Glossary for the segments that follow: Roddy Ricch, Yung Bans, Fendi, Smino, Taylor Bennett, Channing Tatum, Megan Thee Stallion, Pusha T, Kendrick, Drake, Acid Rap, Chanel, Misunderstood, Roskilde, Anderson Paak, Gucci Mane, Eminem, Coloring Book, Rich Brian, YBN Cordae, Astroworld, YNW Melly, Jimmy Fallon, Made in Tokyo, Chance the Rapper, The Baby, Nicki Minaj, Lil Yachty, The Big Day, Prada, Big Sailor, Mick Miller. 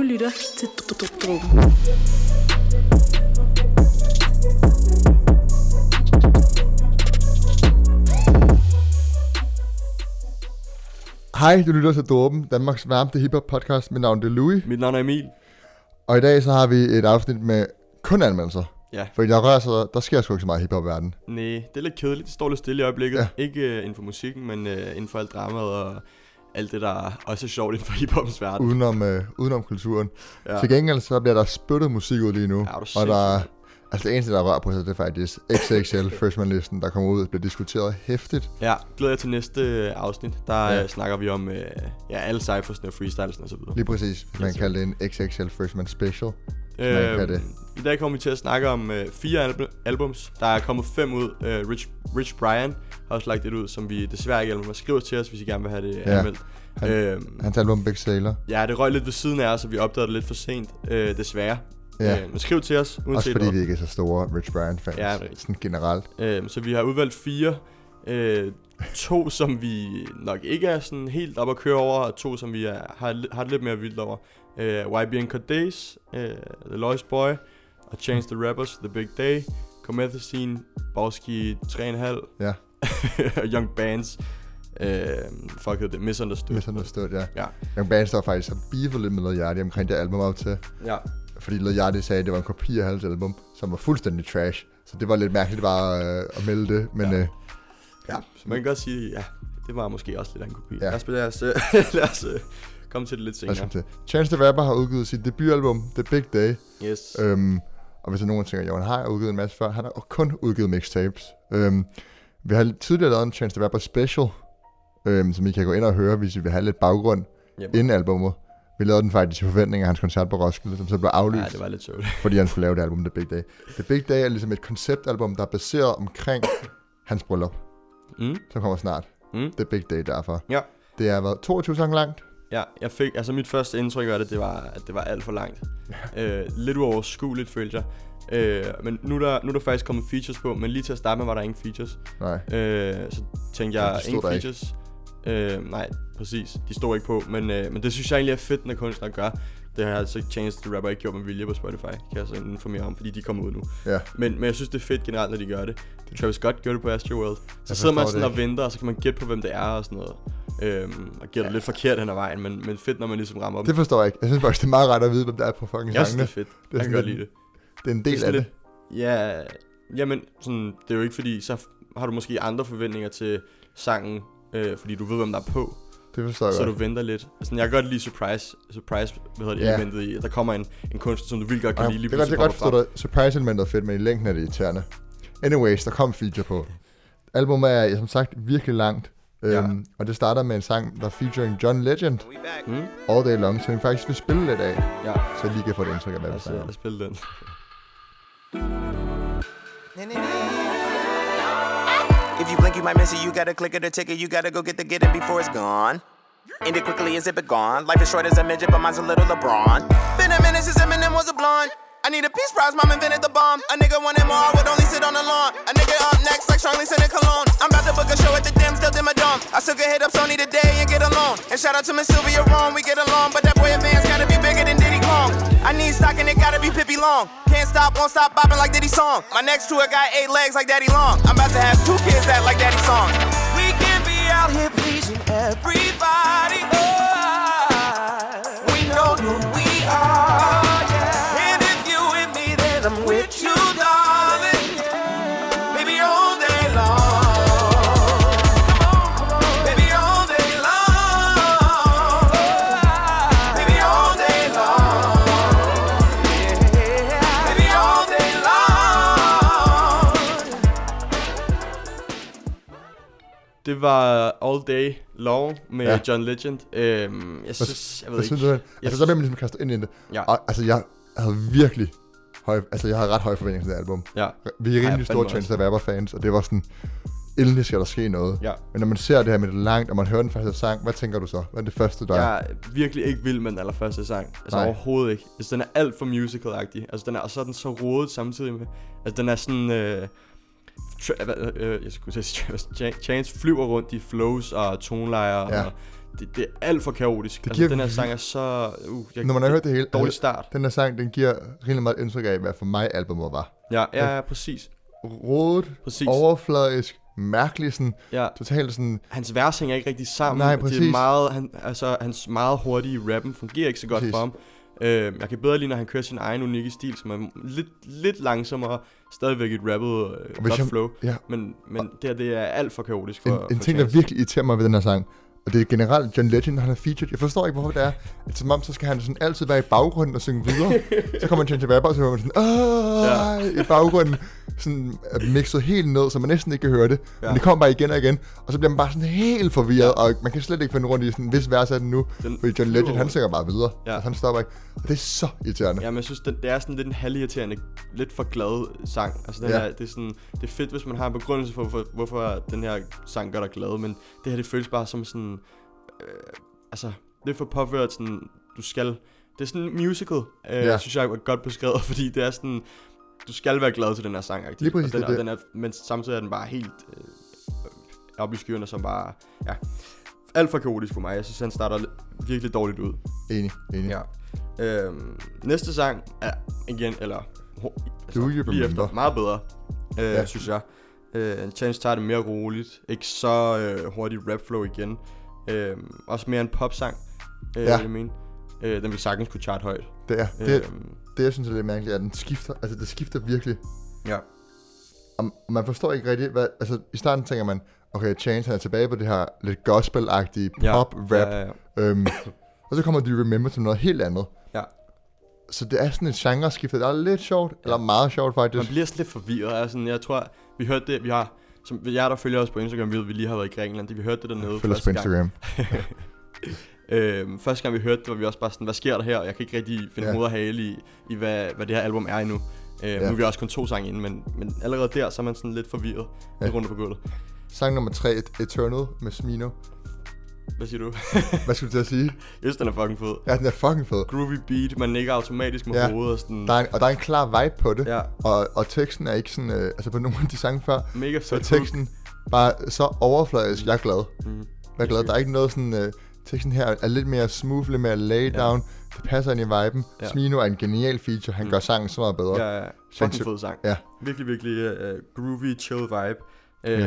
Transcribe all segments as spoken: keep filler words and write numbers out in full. Du lytter til Drupen. Hej, du lytter til Drupen, Danmarks varmeste hiphop podcast. Mit navn er Louis. Mit navn er Emil. Og i dag så har vi et afsnit med kun anmeldelser. Ja. Fordi der rører sig, der sker sgu ikke så meget i hiphop-verden. Nej, det er lidt kedeligt. Det står lidt stille i øjeblikket. Ja. Ikke uh, inden for musikken, men uh, inden for alt dramaet og alt det, der også er sjovt inden for hiphopens verden. Udenom, øh, udenom kulturen. Ja. Til gengæld så bliver der spyttet musik ud lige nu. Ja, og der er, altså det eneste, der rører på sig, det er faktisk X X L Freshman-listen, der kommer ud og bliver diskuteret hæftigt. Ja, glæder jeg til næste afsnit. Der ja. snakker vi om øh, ja, alle cyphers og freestylesen og så videre. Lige præcis. Man kan kalde det en X X L Freshman Special. Øh, det. I dag kommer vi til at snakke om øh, fire al- albums. Der er kommet fem ud. øh, Rich, Rich Brian har også lagt et ud, som vi desværre ikke har skrevet til os, hvis I gerne vil have det ja. anmeldt. Han, øh, hans album Big Sailor. Ja, det røg lidt ved siden af os, og vi opdagede det lidt for sent, øh, desværre. Ja. Øh, men skriv til os. Også fordi noget. Vi ikke er så store Rich Brian fans, ja, sådan generelt. Øh, så vi har udvalgt fire. Øh, to, som vi nok ikke er sådan helt op at køre over, og to, som vi er, har, har det lidt mere vildt over. Uh, Y B N Cordae, uh, The Lost Boy, og Chance the Rapper, The Big Day, Comethazine, Bawskee tre komma fem, ja. Yung Bans, uh, fuck det, Misunderstood. Misunderstood, ja. ja. Yung Bans, der faktisk har beefet lidt med Lil Yachty omkring det album op til. Ja. Fordi Lil Yachty sagde, at det var en kopi af hans album, som var fuldstændig trash. Så det var lidt mærkeligt bare øh, at melde det, men... Ja. Øh, ja, så man kan godt sige, ja, det var måske også lidt af en kopi. Ja. Lad os, øh, lad os øh, komme til det lidt senere. Til. Chance the Rapper har udgivet sit debutalbum, The Big Day. Yes. Øhm, og hvis der nogen tænker, jo, han har udgivet en masse før, han har kun udgivet mixtapes. Øhm, vi har tidligere lavet en Chance the Rapper special, øhm, som I kan gå ind og høre, hvis I vil have lidt baggrund yep. inden albumet. Vi lavede den faktisk i forventning af hans koncert på Roskilde, som så blev aflyst. Ja, det var lidt sjovt. Fordi han skulle lave det album, The Big Day. The Big Day er ligesom et konceptalbum, der er baseret omkring hans bryllup. Mm. Som kommer snart. Mm. The Big Day derfor. Ja. Det har været toogtyve sange langt. Ja, jeg fik, altså mit første indtryk af det, det var, at det var alt for langt. øh, lidt uoverskueligt, følte jeg. Øh, men nu er der, nu er der faktisk kommet features på, men lige til at starte med var der ingen features. Nej. Øh, så tænkte jeg, ingen features. Øh, nej, præcis. De stod ikke på, men, øh, men det synes jeg egentlig er fedt, når kunstnere gør. Det har altså Chance the Rapper ikke gjort med vilje på Spotify, kan jeg så informere om, fordi de kommer ud nu. Ja. Men, men jeg synes, det er fedt generelt, når de gør det. Travis Scott gjorde det på Astroworld. Så sidder man sådan og venter, og så kan man gætte på, hvem det er og sådan noget. Øhm, og gætter ja. lidt forkert hen ad vejen, men, men fedt, når man ligesom rammer dem. Det forstår jeg ikke. Jeg synes faktisk, det er meget rart at vide, hvem der er på fucking sangene. Jeg synes, det er fedt. Det er jeg kan godt lide det. Det er en del det er af det. Lidt, ja, jamen, sådan, det er jo ikke fordi, så har du måske andre forventninger til sangen, øh, fordi du ved, hvem der er på. Det så godt. Du venter lidt. Altså, jeg kan godt lide surprise, surprise hvad hedder det, yeah. elementet i, at der kommer en, en kunstner, som du virkelig godt kan ja, lide. Lige det, det er godt forstå dig. Surprise-elementet er fedt, men i længden er det irriterende. Anyways, der kom feature på. Albumet er som sagt virkelig langt, ja. øhm, og det starter med en sang, der featuring John Legend. Mm. All Day Long, som vi faktisk vil spille lidt af, ja. så jeg lige kan få det indtryk af, hvad vi snakker om. Lad os spille den. If you blink, you might miss it. You gotta click it or ticket. You gotta go get the get it before it's gone. End it quickly and zip it gone. Life is short as a midget, but mine's a little LeBron. Been a minute since Eminem was a blonde. I need a peace prize, mom invented the bomb. A nigga wanted more, I would only sit on the lawn. A nigga up next, like strongly scented cologne. I'm about to book a show at the Dam, still in my dome. I still can hit up Sony today and get along. And shout out to Miss Sylvia Rome, we get along. But that boy advance gotta be bigger than Diddy Kong. I need stock and it gotta be Pippi Long. Can't stop, won't stop bopping like Diddy Song. My next tour got eight legs like Daddy Long. I'm about to have two kids that like Daddy Song. We can be out here pleasing everybody. Oh, we know who we are. Det var All Day Long med ja. John Legend. Øhm, jeg synes, jeg ved ikke. Jeg altså, så bliver man ligesom kastet ind i det. Ja. Og, altså, jeg havde virkelig høj, altså, jeg havde ret høje forventninger til det album. Ja. Vi er rimelig store Chance the Rapper fans, og det var sådan, endelig skal der ske noget. Ja. Men når man ser det her med det langt, og man hører den første sang, hvad tænker du så? Hvad er det første, der er? Jeg er virkelig ikke vild med den allerførste sang. Altså Nej. overhovedet ikke. Altså, den er alt for musical-agtig. Altså, den er, og så er den så rodet samtidig med. Altså, den er sådan... Øh, Tra- øh, jeg skulle sige Chance flyver rundt i flows og tonelejer ja. og det, det er alt for kaotisk. Altså, den her sang er så... Uh, jeg, når man har hørt det hele, dårlig start. Den her sang, den giver rigtig meget indtryk af, hvad for mig albumet var. Ja, ja, ja, præcis. Rodet, overfladisk, mærkelig sådan, ja. Totalt sådan... Hans vers hænger ikke rigtig sammen. Nej, præcis. Det er meget, han, altså, hans meget hurtige rappen fungerer ikke så godt præcis. For ham. Jeg kan bedre lide, når han kører sin egen unikke stil, som er lidt, lidt langsommere, stadigvæk et rappet øh, godt flow, ja. Men, men det her, det er alt for kaotisk for, en, en for ting, Chance. Der virkelig irriterer mig ved den her sang, og det er generelt John Legend, han er featured. Jeg forstår ikke, hvorfor det er, at som om, så skal han sådan altid være i baggrunden og synge videre. Så kommer Chance the Rapper, og så hører man sådan, åh, ja. I baggrunden, sådan mixet helt ned, så man næsten ikke kan høre det, ja. Men det kommer bare igen og igen, og så bliver man bare sådan helt forvirret, ja. Og man kan slet ikke finde rundt i sådan, hvis vers er den nu, den, fordi John Legend, han synger bare videre, ja. Altså han stopper ikke, og det er så irriterende. Ja, men jeg synes, det, det er sådan lidt en halvirriterende, lidt for glad sang, altså den ja. Her, det er sådan, det er fedt, hvis man har en begrundelse for, hvorfor, hvorfor den her sang gør dig glad, men det her, det føles bare som sådan, Øh, altså, det er for påført sådan, du skal, det er sådan en musical, øh, ja. Synes jeg er godt beskrevet, fordi det er sådan, du skal være glad til den her sang, og den, det, det. Og den er, men samtidig er den bare helt øh, op i skyerne, som bare, ja, alt for kaotisk for mig. Jeg synes, han starter virkelig dårligt ud. Enig, enig. Ja. Øh, næste sang er, igen, eller altså, lige remember. Efter, meget bedre, øh, ja. Synes jeg. Uh, Chance tager det mere roligt, ikke så uh, hurtigt rapflow igen, uh, også mere en popsang, uh, ja. Jeg mener. Uh, den ville sagtens kunne charte højt. Det er, uh, det, er, det jeg synes er lidt mærkeligt, at den skifter, altså det skifter virkelig. Ja. Og man forstår ikke rigtigt, hvad, altså i starten tænker man, okay, Chance er tilbage på det her lidt gospel-agtige pop-rap, ja, ja, ja. Um, og så kommer de Remember til noget helt andet. Ja. Så det er sådan et genreskift, der er lidt sjovt, eller meget sjovt faktisk. Man bliver sådan lidt forvirret, altså jeg tror, vi hørte det, vi har, som jer der følger os på Instagram, vi ved, vi lige har været i Grækenland, det vi hørte det dernede. Følg os på Instagram. øhm, første gang vi hørte det, var vi også bare sådan, hvad sker der her, og jeg kan ikke rigtig finde yeah. moderhale i, i hvad, hvad det her album er endnu. Øhm, yeah. Nu er vi også kun to sange inde, men, men allerede der, så er man sådan lidt forvirret, yeah. lidt rundt på gulvet. Sang nummer tre, Eternal med Smino. Hvad siger du? Hvad skulle du til at sige? Yes, den er fucking fed. Ja, den er fucking fed. Groovy beat, man nikker automatisk med ja. Hovedet og sådan. Der er en, og der er en klar vibe på det. Ja. Og, og teksten er ikke sådan, øh, altså på nogle af de sange før. Mega fed. Så teksten bare så overfladisk, jeg er glad. Mm. Jeg er glad, der er ikke noget sådan, øh, teksten her er lidt mere smooth, lidt mere laid down. Ja. Det passer ind i viben. Ja. Smino er en genial feature, han mm. gør sangen så meget bedre. Ja, ja. Fucking fed sang. Ja. Virkelig, virkelig uh, groovy, chill vibe. Øh, ja.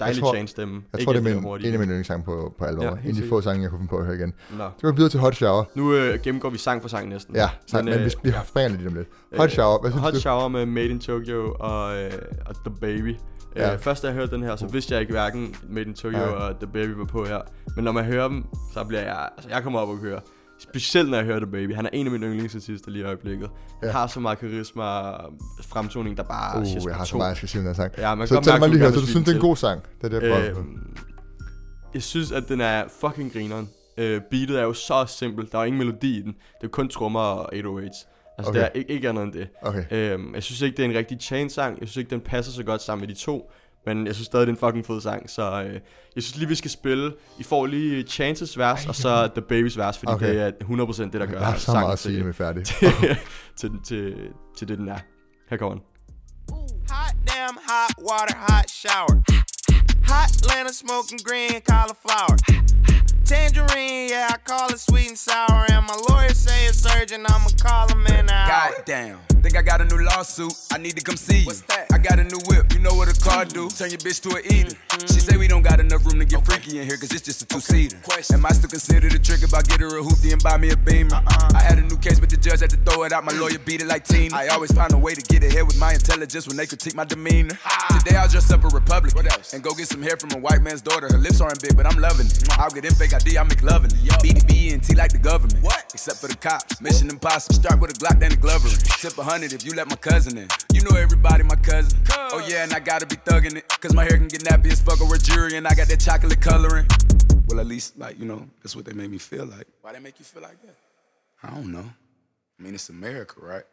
Dejlig Chance-stemme. Jeg tror, jeg tror det er min, en af mine yndlingssange på, på albumet. Ja, en af de få sange, jeg kunne finde på at høre igen. Nå. Så går vi videre til Hot Shower. Nu øh, gennemgår vi sang for sang næsten. Ja, men, men øh, vi har sprængende lidt om lidt. Hot Shower. Hvad Hot Shower med Made in Tokyo og, øh, og The Baby. Ja. Øh, først da jeg hørte den her, så vidste jeg ikke hverken Made in Tokyo ja. Og The Baby var på her. Men når man hører dem, så bliver jeg... Altså, jeg kommer op og hører. Specielt når jeg hører The Baby. Han er en af mine yndlingsartister lige i øjeblikket. Han ja. Har så meget karisma og fremtoning, der bare... Uh, jeg har så meget, jeg skal sige den her sang. Ja, man så tæller mig lige her, så du synes, det er en god sang? Det er det, øh, jeg synes, at den er fucking grineren. Øh, beatet er jo så simpelt. Der er ingen melodi i den. Det er kun trommer og otte-oh-otte. Altså, okay. Det er ikke, ikke andet end det. Okay. Øh, jeg synes ikke, det er en rigtig Chance-sang. Jeg synes ikke, den passer så godt sammen med de to. Men jeg synes stadig, det er en fucking fed sang, så øh, jeg synes lige, vi skal spille. I får lige Chances vers, og så The Babys vers, fordi okay. det er hundrede procent det, der gør sangen. Der er så meget at sige, når vi er færdige. til, til, til det, den er. Her kommer den. Hot damn, hot water, hot shower. Hot Atlanta smoking green cauliflower. Tangerine, yeah, I call it sweet and sour. And my lawyer say it's urgent, I'ma call him in an hour. God damn. Think I got a new lawsuit, I need to come see you. What's that? I got a new whip, you know what a car do. Turn your bitch to a eater. Mm-hmm. She say we don't got enough room to get okay. freaky in here, cause it's just a two-seater. Okay. Am I still considered a trick if I get her a hoopty and buy me a beamer? Uh-uh. I had a new case, but the judge had to throw it out. My lawyer beat it like Tina. I always find a way to get ahead with my intelligence when they critique my demeanor. Ah. Today I'll dress up a Republic and go get some hair from a white man's daughter. Her lips aren't big, but I'm loving it. I'll get in fake I D, I make loving it. B D B N T like the government. What? Except for the cops. Mission Impossible. Start with a Glock, then a Glover. Tip a if you let my cousin in. You know everybody my cousin. Oh yeah, and I gotta be thugging it. Cause my hair can get nappy as fuck or wear jewelry. And I got that chocolate coloring. Well, at least, like, you know, that's what they make me feel like. Why they make you feel like that? I don't know. I mean, it's America, right?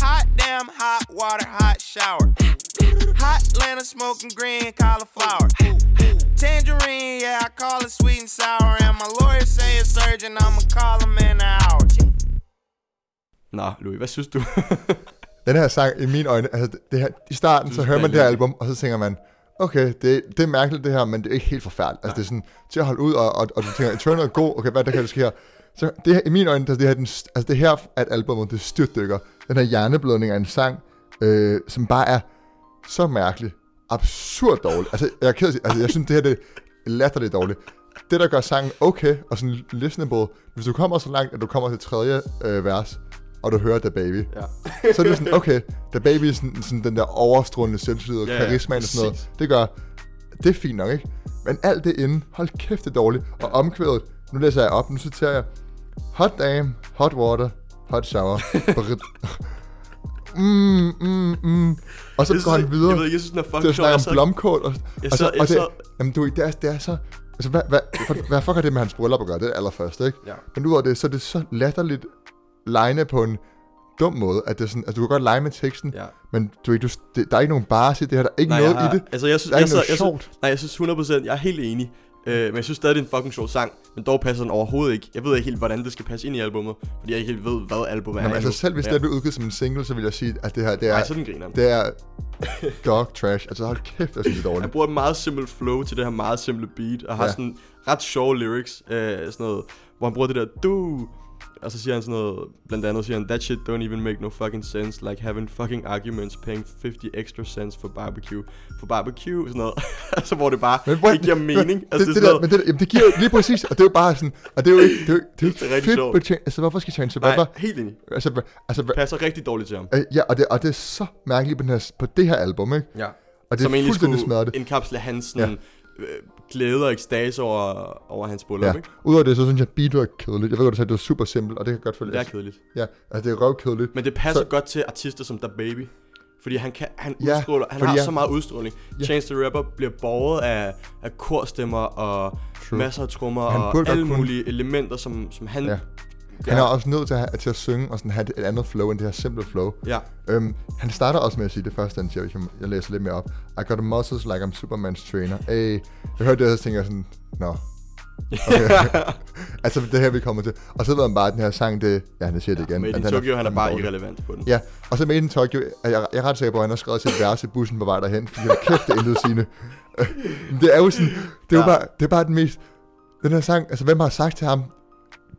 Hot damn, hot water, hot shower. Hot Atlanta smoking green cauliflower. Tangerine, yeah, I call it sweet and sour. And my lawyer say it's urgent, I'ma call him in an hour. Nå, Louis, hvad synes du? Den her sang, i mine øjne, altså det her, i starten, synes, så hører man det her album, og så tænker man, okay, det, det er mærkeligt det her, men det er ikke helt forfærdeligt. Altså, det er sådan, til at holde ud, og, og, og du tænker, Eternal er god, okay, hvad der kan du ske her? Så det her, i mine øjne, det her, den, altså det her at albumet, det styrtdykker. Den her hjerneblødning af en sang, øh, som bare er så mærkelig, absurd dårlig. Altså, jeg er ked af, altså, jeg synes, det her det er latterligt dårligt. Det, der gør sangen okay, og sådan listenable, hvis du kommer så langt, at du kommer til tredje øh, vers, og du hører The Baby, ja. Så er det sådan, okay, The Baby er sådan, sådan den der overstrålende selvtillid og yeah, karisma og sådan noget. Det gør, det er fint nok, ikke? Men alt det inde, hold kæft, det er dårligt. Og omkvædet, nu læser jeg op, nu citerer jeg, hot damn, hot water, hot shower, Mm, mm, mm. Og så jeg går synes, han videre. Jeg ved ikke, jeg synes, den er fucking sjov. Så blomkål. Og, og, så, og det, så... jamen du, det er, det er så... Altså, hvad, hvad, for, hvad fuck er det med hans bryllup at gøre? Det er allerførst, ikke? Ja. Men udover det, så er det så latterligt lejende på en dum måde, at det er sådan, altså, du kan godt lege med teksten, ja. Men du, du, det, der er ikke nogen bars i det her, der er ikke nej, noget har, i det. Altså, jeg synes, der er jeg ikke noget jeg sjovt. Jeg, nej, jeg synes hundrede procent, jeg er helt enig. Øh, men jeg synes stadig, det er en fucking sjov sang, men dog passer den overhovedet ikke. Jeg ved ikke helt, hvordan det skal passe ind i albumet, fordi jeg ikke helt ved, hvad albumet er. Jamen altså, selv hvis ja. det blev udgivet som en single, så vil jeg sige, at det her, det er... Ej, så den griner. Det er dog trash. Altså, hold kæft, jeg synes, det er dårligt. Jeg bruger et meget simpelt flow til det her meget simple beat, og har ja. sådan ret sjove lyrics, øh, sådan noget, hvor han bruger det der, du... Og så siger han sådan noget, blandt andet siger han, that shit don't even make no fucking sense, like having fucking arguments, paying fifty extra cents for barbecue, for barbecue, sådan noget. Altså hvor det bare men, ikke giver mening. Altså, det, det, det, der, men det, jamen, det giver jo lige præcis, og det er jo bare sådan, og det er jo ikke, det er jo, det er jo det er fedt sjov. På Chance, altså hvorfor skal Chance the Rapper? Nej, helt enig. Altså, altså, passer rigtig dårligt til ham. Øh, ja, og det, og det er så mærkeligt på, den her, på det her album, ikke? Ja, og det som egentlig skulle indkapsle Hansen. Ja. Glæder og ekstase over, over hans buller, ja. Ikke? Udover det, så synes jeg, at beatet er kedeligt. Jeg ved godt, at det er super simpelt, og det kan godt følge. Det er kedeligt. Ja, altså det er røvkedeligt. Men det passer så... godt til artister som The Baby. Fordi han, kan, han, ja, udstråler, han fordi har jeg... så meget udstråling. Ja. Chance the Rapper bliver båret af, af korstemmer og true. Masser af trommer og alle kun... mulige elementer, som, som han... Ja. Han er også nødt til at, have, til at synge og sådan have et andet flow end det her simple flow. Ja. Øhm, han starter også med at sige det første, han siger, hvis jeg, jeg læser lidt mere op. I got the muscles like I'm Superman's trainer. Ey, jeg hørte det, og så tænker jeg sådan, nå. Okay. Altså det her, vi kommer til. Og så ved han bare, at den her sang, det, ja, han siger det igen. Ja, Made in Tokyo, han er bare irrelevant på den. Ja, og så Made in Tokyo, jeg, jeg er ret sikker på, at han har skrevet sit vers i bussen på vej derhen, fordi han kæft, det intet sine. Det er jo sådan, det er, ja. Bare, det er bare den mest, den her sang, altså hvem har sagt til ham,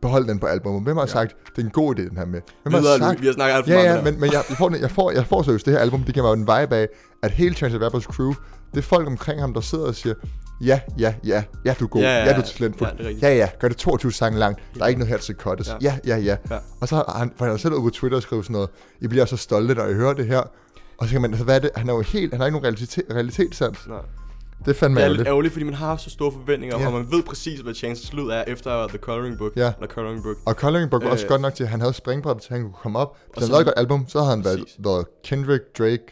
behold den på albumet. Hvem har ja. sagt, det er en god idé, den her med? Hvem har sagt, vi har snakket alt for ja, meget ja, men, men jeg, jeg får, jeg får, jeg får seriøst det her album, det giver mig jo en vibe af, at hele Chance the Rapper's crew, det er folk omkring ham, der sidder og siger, ja, ja, ja, ja, du er god, ja, ja, ja du er talentfuld, ja, ja, ja, ja, gør det toogtyve sange langt, der er ikke noget her til cuttes, ja. Ja, ja, ja, ja. Og så har han, for han har selv ude på Twitter og skrevet sådan noget, I bliver så stolte, når I hører det her, og så kan man, altså hvad er det, han er jo helt, han har ikke nogen realite- realitetssans. Nej. Det er, det er lidt ærgerligt, fordi man har så store forventninger, yeah. og man ved præcis, hvad Chance's lyd er efter The Coloring Book. Yeah. Eller Coloring Book. Og Coloring Book var øh, også godt nok til, at han havde springbrættet til, han kunne komme op. Hvis han lavede et godt album, så havde han været, været Kendrick, Drake,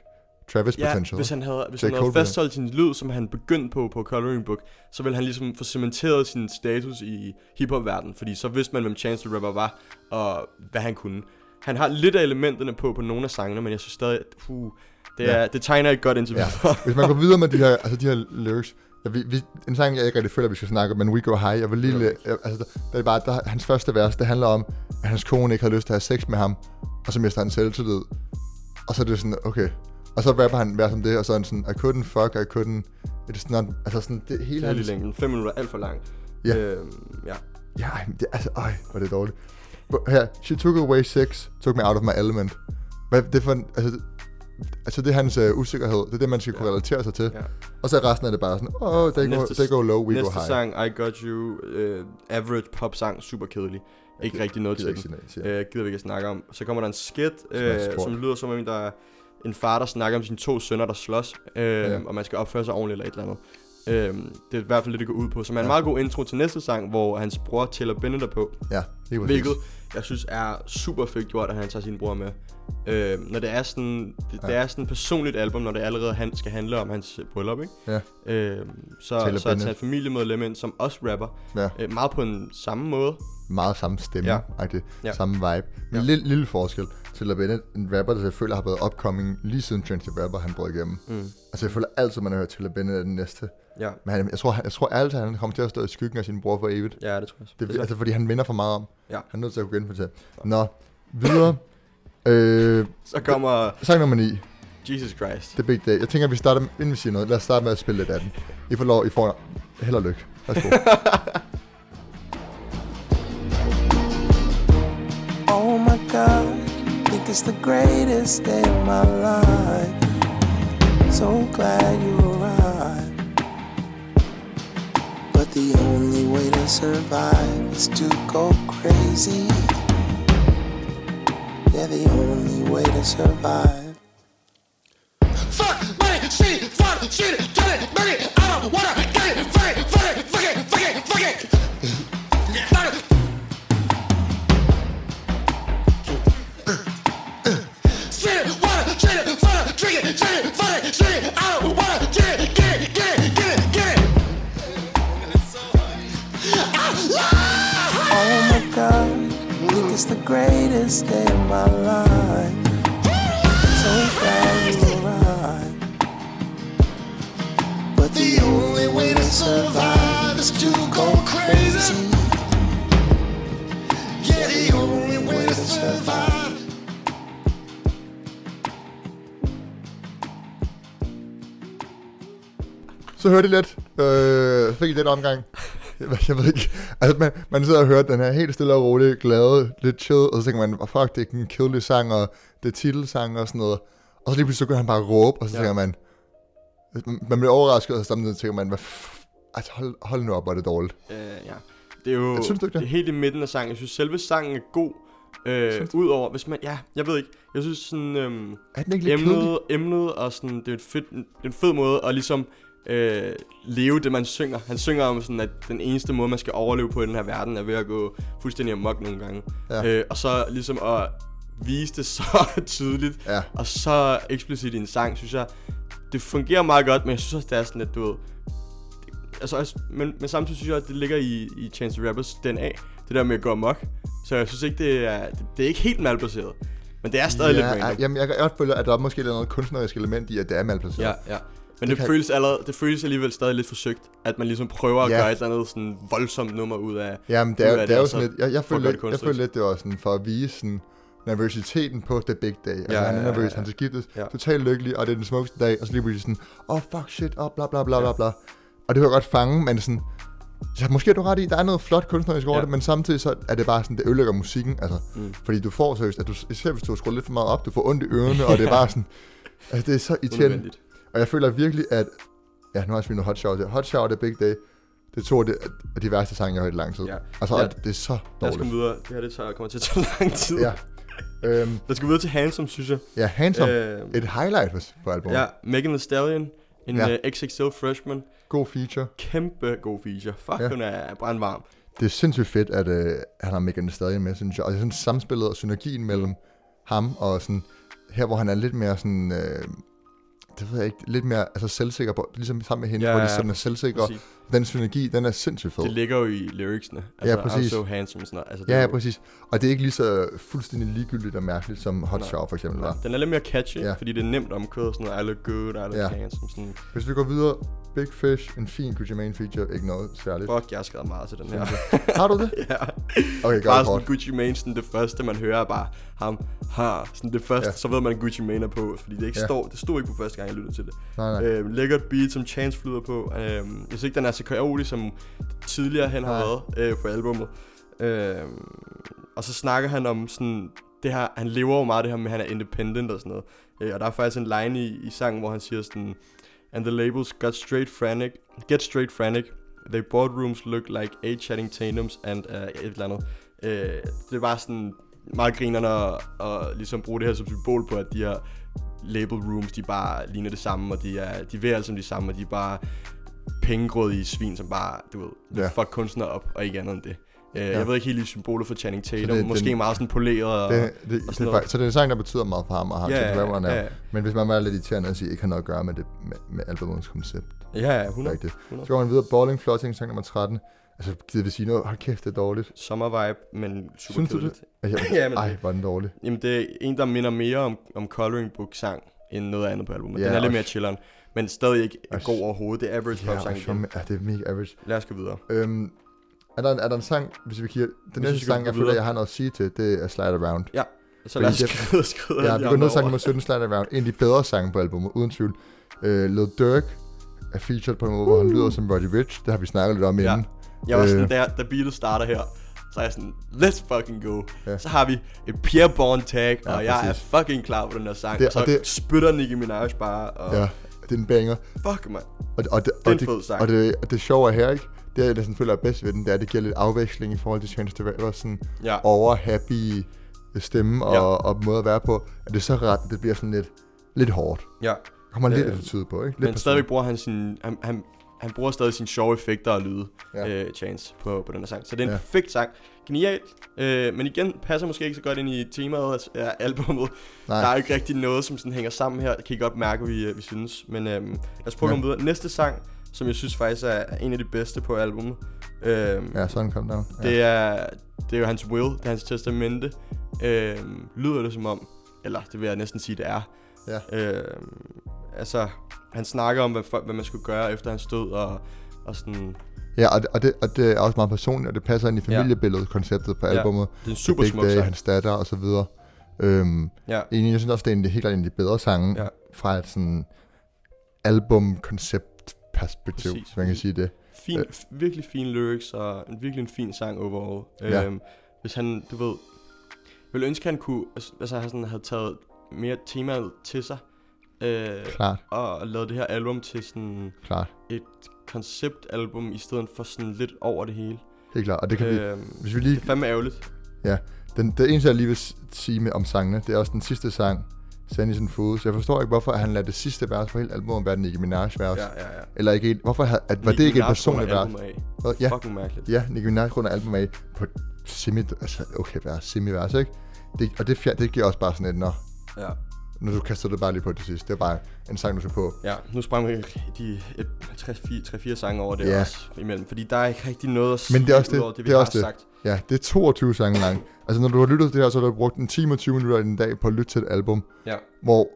Travis ja, Potential. Ja, hvis han havde, hvis han havde fastholdt sin lyd, som han begyndte på på Coloring Book, så ville han ligesom få cementeret sin status i hiphop-verdenen. Fordi så vidste man, hvem Chance the Rapper var, og hvad han kunne. Han har lidt af elementerne på på nogle af sangene, men jeg synes stadig, at... Uh, Det, er, ja. det tegner ikke godt indtil videre. Hvis man går videre med de her, altså de her lyrics, ja, vi, vi, en sang, jeg ikke rigtig føler, vi skal snakke om, men We Go High, jeg vil lige, ja. jeg, altså, der er bare, der, hans første vers, det handler om, at hans kone ikke havde lyst til at have sex med ham, og så mister han selvtillid, og så er det sådan, okay, og så rapper han vers om det, og så er han sådan, I couldn't fuck, I couldn't, it's not, altså sådan, det hele... Kærlig længden, fem minutter, alt for langt. Ja. Øhm, ja. Ja, det, altså, øj, hvor det er dårligt. Her, she took away sex, took me out of my element. Hvad det for en, altså... Altså det er hans øh, usikkerhed, det er det, man skal kunne relatere sig til. Ja. Og så resten er det bare sådan, åh, oh, they, they go low, we go high. Næste sang, I Got You, uh, average pop-sang, super kedelig. Ikke g- rigtig noget g- til g- den, uh, gider vi ikke at snakke om. Så kommer der en skit, uh, som lyder som en, der en far, der snakker om sine to sønner, der slås. Uh, ja. Og man skal opføre sig ordentligt eller et eller andet. Uh, det er i hvert fald det, det går ud på. Så man har ja. en meget god intro til næste sang, hvor hans bror Taylor Bennett er på. Ja, det er hvilket jeg synes er super fedt gjort, at han tager sin bror med. Øh, når det er sådan, det, ja. det er sådan et personligt album, når det allerede han skal handle om hans bryllup, ikke? Ja. Øh, så så at tage et familiemedlem ind, som også rapper, ja. øh, meget på den samme måde. Meget samme stemme, ja. Ja. Samme vibe. Men ja. lille, lille forskel til at Bennett, en rapper, der selvfølgelig har været opkommende lige siden Chance the Rapper, han brød igennem. Mm. Altså jeg føler altid, man har hørt til at Bennett er den næste. Ja. Men han, jeg tror, jeg tror altid, han kommer til at stå i skyggen af sin bror for evigt. Ja, det tror jeg. Det, det altså fordi han minder for meget om. Ja. Han er nødt til at kunne genfortælle. Nå, videre. Øh, så kommer sang nummer ni. Jesus Christ. The Big Day. Jeg tænker, at vi starter med, inden vi siger noget, lad os starte med at spille lidt af den. I får lov, I får held og lykke. Værsgo. Oh my God, think it's the greatest day of my life. So glad you arrived. But the only way to survive is to go crazy. Yeah, the only way to survive. Fuck, money, shit, fuck, shit, turn it, money, I don't wanna get it, fuck it, fuck it, fuck it, fuck it, fuck it. Shit it, water, shit it, fuck it, drink it, shit it, fuck it, shit it, I don't wanna get it, get it, get it, get it, get it. Oh my God. It's the greatest day of my life. So glad you arrived. But the only way to survive is to go crazy. Yeah, the only way to survive. Så hørte I lidt. Øh, fik I lidt omgang? Jeg ved ikke. Altså, man, man sidder og hører den her helt stille og roligt, glade, lidt chill, og så tænker man, oh, fuck, det er en kedelig sang, og det er titelsang og sådan noget. Og så lige pludselig så kan han bare råbe, og så ja. tænker man, man bliver overrasket, og så samtidig tænker man, altså, hold, hold nu op, hvor er det dårligt. Øh, ja. Det er jo jeg synes, det er det helt i midten af sangen. Jeg synes, selve sangen er god, øh, udover, hvis man, ja, jeg ved ikke, jeg synes sådan, øhm, emnet, emnet, og sådan, det er, et fedt, det er en fed måde, og ligesom, Øh, leve det man synger. Han synger om sådan, at den eneste måde man skal overleve på i den her verden er ved at gå fuldstændig amok nogle gange, ja. øh, Og så ligesom at vise det så tydeligt, ja. Og så eksplicit i en sang, synes jeg det fungerer meget godt. Men jeg synes også det er sådan lidt, du ved, det, altså, men, men samtidig synes jeg at det ligger i, i Chance the Rappers D N A, det der med at gå amok. Så jeg synes ikke det er, det, det er ikke helt malplaceret, men det er stadig ja, lidt random. Jamen jeg kan godt føle at der er måske er noget kunstnerisk element i at det er malplaceret. Ja, ja. Men det, det, føles allerede, det føles alligevel stadig lidt forsøgt, at man ligesom prøver at ja. gøre et eller andet sådan voldsomt nummer ud af. Jamen det er, ud af det, det er jo sådan lidt, jeg, jeg følte lidt, jeg lidt, det var sådan for at vise sådan nervøsiteten på The Big Day. Altså ja, han er nervøs, ja, ja, ja. han er skiftet, ja. totalt lykkelig, og det er den smukkeste dag, og så lige pludselig sådan, åh oh, fuck shit, og oh, bla bla bla bla ja. bla. Og det kan jeg godt fange, men sådan, ja, måske er du ret i, der er noget flot kunstnerisk over ja. det, men samtidig så er det bare sådan, det ødelægger musikken, altså. Mm. Fordi du får seriøst, at du, især hvis du har skruet lidt for meget op, du får ondt i ørerne, og det er bare sådan, altså det er så irriterende. Og jeg føler virkelig, at... Ja, nu har jeg smidt noget hot shout. Hot shout og Big Day, det tog det er de værste sange, jeg har hørt i lang tid. Ja. Altså, ja. det er så dårligt. Lad os komme videre. Det her det tager, kommer til at tage lang tid. Ja. Øhm, Lad os gå videre til Handsome, synes jeg. Ja, Handsome. Øhm, Et highlight på albumet. Ja, Megan Thee Stallion. En ja. uh, X X L Freshman. God feature. Kæmpe god feature. Fuck, ja. hun er brandvarm. Det er sindssygt fedt, at uh, han har Megan Thee Stallion med, synes jeg. Og jeg synes, samspillet og synergien mellem ham og sådan... Her, hvor han er lidt mere sådan... Uh, det ved jeg ikke, lidt mere altså selvsikker på, ligesom sammen med hende, ja, ja, hvor de sådan er selvsikre. Præcis. Den synergi, den er sindssygt fed. Det ligger jo i lyricsene, altså ja, præcis. I'm so handsome, sådan altså, ja, ja, præcis. Og det er ikke lige så fuldstændig ligegyldigt og mærkeligt som Hot Shower for eksempel. Nej. Var. Den er lidt mere catchy, ja. fordi det er nemt omkødet, sådan I look good, I look ja. handsome, sådan. Hvis vi går videre, Big Fish, en fin Gucci Mane feature, ikke noget særligt. Fuck, jeg har skrevet meget til den her. Har du det? Ja. Okay, bare sådan Gucci Mane, sådan det første man hører, bare ham, har, sådan det første, ja. så ved man Gucci Mane er på, fordi det ikke ja. står, det stod ikke på første gang jeg lyttede til det. Nej, nej. Øhm, lækkert beat, som Chance flyder på. Øhm, jeg synes ikke den er så kaotisk som tidligere hen har været øh, på albummet. Øhm, og så snakker han om sådan det her, han lever jo meget det her med at han er independent og sådan noget. Øh, og der er faktisk en line i, i sangen hvor han siger sådan, and the labels got straight frantic, get straight frantic. They boardrooms look like eight chatting tandems and uh, et eller andet. Øh, det var sådan meget grinerne og, og ligesom bruge det her som symbol på at de her label rooms, de bare ligner det samme, og de er de er altså de samme, og de er bare pengegrødige svin, som bare, du ved, yeah. fuck kunstnere op, og ikke andet end det. Uh, yeah. Jeg ved ikke helt lige symbolet for Channing Tatum, det, måske den, meget sådan poleret det, det, og, det, og sådan det, det, så det er en sang, der betyder meget for ham, og ham yeah, til rapperen yeah, yeah. Men hvis man var lidt irriterende at sige, ikke har noget at gøre med, det, med, med albumets koncept. Ja, yeah, hundrede procent. Så går man videre, Balling Floating, sang nummer tretten. Altså, det vil sige noget, hold kæft, det er dårligt. Sommervibe, men super kedeligt. Ja, men ej, hvor den dårlig. Jamen, det er en, der minder mere om, om Coloring Book sang, end noget andet på albumet. Ja, den er også lidt mere chilleren, men stadig ikke også god overhovedet. Det er average ja, pop-sang igen. Ja, det er mega average. Lad os gå videre. Øhm, er, der en, er der en sang, hvis vi kigger... Den næste sang, jeg føler, jeg har noget at sige til, det er Slide Around. Ja, Så lad os skride, skride. Ja, begyndelsesangen mod sytten Slide Around. En af de bedre sange på albumet, uden tvivl. Uh, Lil Durk er featured på en måde, uh. hvor han lyder som Roddy Ricch. Det har vi snakket lidt om ja. inden. Jeg var sådan, uh. da, da beatet starter her, så er jeg sådan, let's fucking go. Ja. Så har vi et Pierre Bourne tag, ja, og jeg præcis. er fucking klar på den her sang. Det, og så og det, spytter Nicki Minaj bare. Og ja, det er en banger. Fuck, man. Og, og det, og det, og det, og det, og det sjove er her, ikke? Det, jeg næsten føler er bedst ved den, det er, at det giver lidt afveksling i forhold til Chance the Rapper. Sådan ja. over-happy stemme og, ja. og måde at være på. At det er så ret, det bliver sådan lidt, lidt hårdt. Ja. Kommer lidt øh, attitude på, ikke? Lidt men stadig bruger han sin... Han, han, Han bruger stadig sine sjove effekter og lyde, ja. øh, Chance, på, på den her sang. Så det er en ja. perfekt sang. Genialt. Øh, men igen, passer måske ikke så godt ind i temaet af ja, albumet. Nej. Der er jo ikke rigtig noget, som sådan hænger sammen her. Det kan I godt mærke, vi, vi synes. Men øh, lad os prøve ja. at komme videre. Næste sang, som jeg synes faktisk er en af de bedste på albumet. Øh, ja, sådan kom der. Ja. Det, er, det er jo hans will, det er hans testamente. Øh, lyder det som om, eller det vil jeg næsten sige, det er. Ja. Øh, altså... Han snakker om, hvad, hvad man skulle gøre efter hans død, og, og sådan... Ja, og det, og, det, og det er også meget personligt, og det passer ind i familiebilledet, ja. konceptet på albumet. Ja, det er en super smuk sang. Hans datter, og så videre. Øhm, ja. Jeg synes også, det er en, helt klart en af de bedre sange, ja. fra et sådan album-koncept-perspektiv, hvis man kan sige det. Fin, øh. Virkelig fine lyrics, og virkelig en fin sang overall. Ja. Øhm, hvis han, du ved... Jeg ville ønske, han kunne, altså, han sådan, havde taget mere temaet til sig. Øh, og lavede det her album til sådan klart. et konceptalbum i stedet for sådan lidt over det hele. Helt klart, og det kan øh, vi, hvis vi lige... Det er fandme ærgerligt. Ja, den, det eneste jeg lige vil sige med om sangene, det er også den sidste sang, Sandy and Fools. Jeg forstår ikke, hvorfor han lader det sidste vers på helt albumet være den Nicki Minaj-vers. Ja, ja, ja. Eller ikke en... Hvorfor havde, at, var Nicki det ikke Minaj et personligt vers? Hvad, ja, fucking mærkeligt. Ja, Nicki Minaj runder albumet af på semi... Altså, okay, vers, semi-vers, ikke? Det, og det, det giver også bare sådan et nå. Ja. Nu kaster du det bare lige på det sidste. Det er bare en sang, du skal på. Ja, nu sprang vi de tre fire sange over det yeah. også imellem. Fordi der er ikke rigtig noget at sige ud over det, det, det vi det har det. sagt. Ja, det er toogtyve sange langt. Altså når du har lyttet til det her, så har du brugt en time og tyve minutter i den dag på at lytte til et album. Ja. Hvor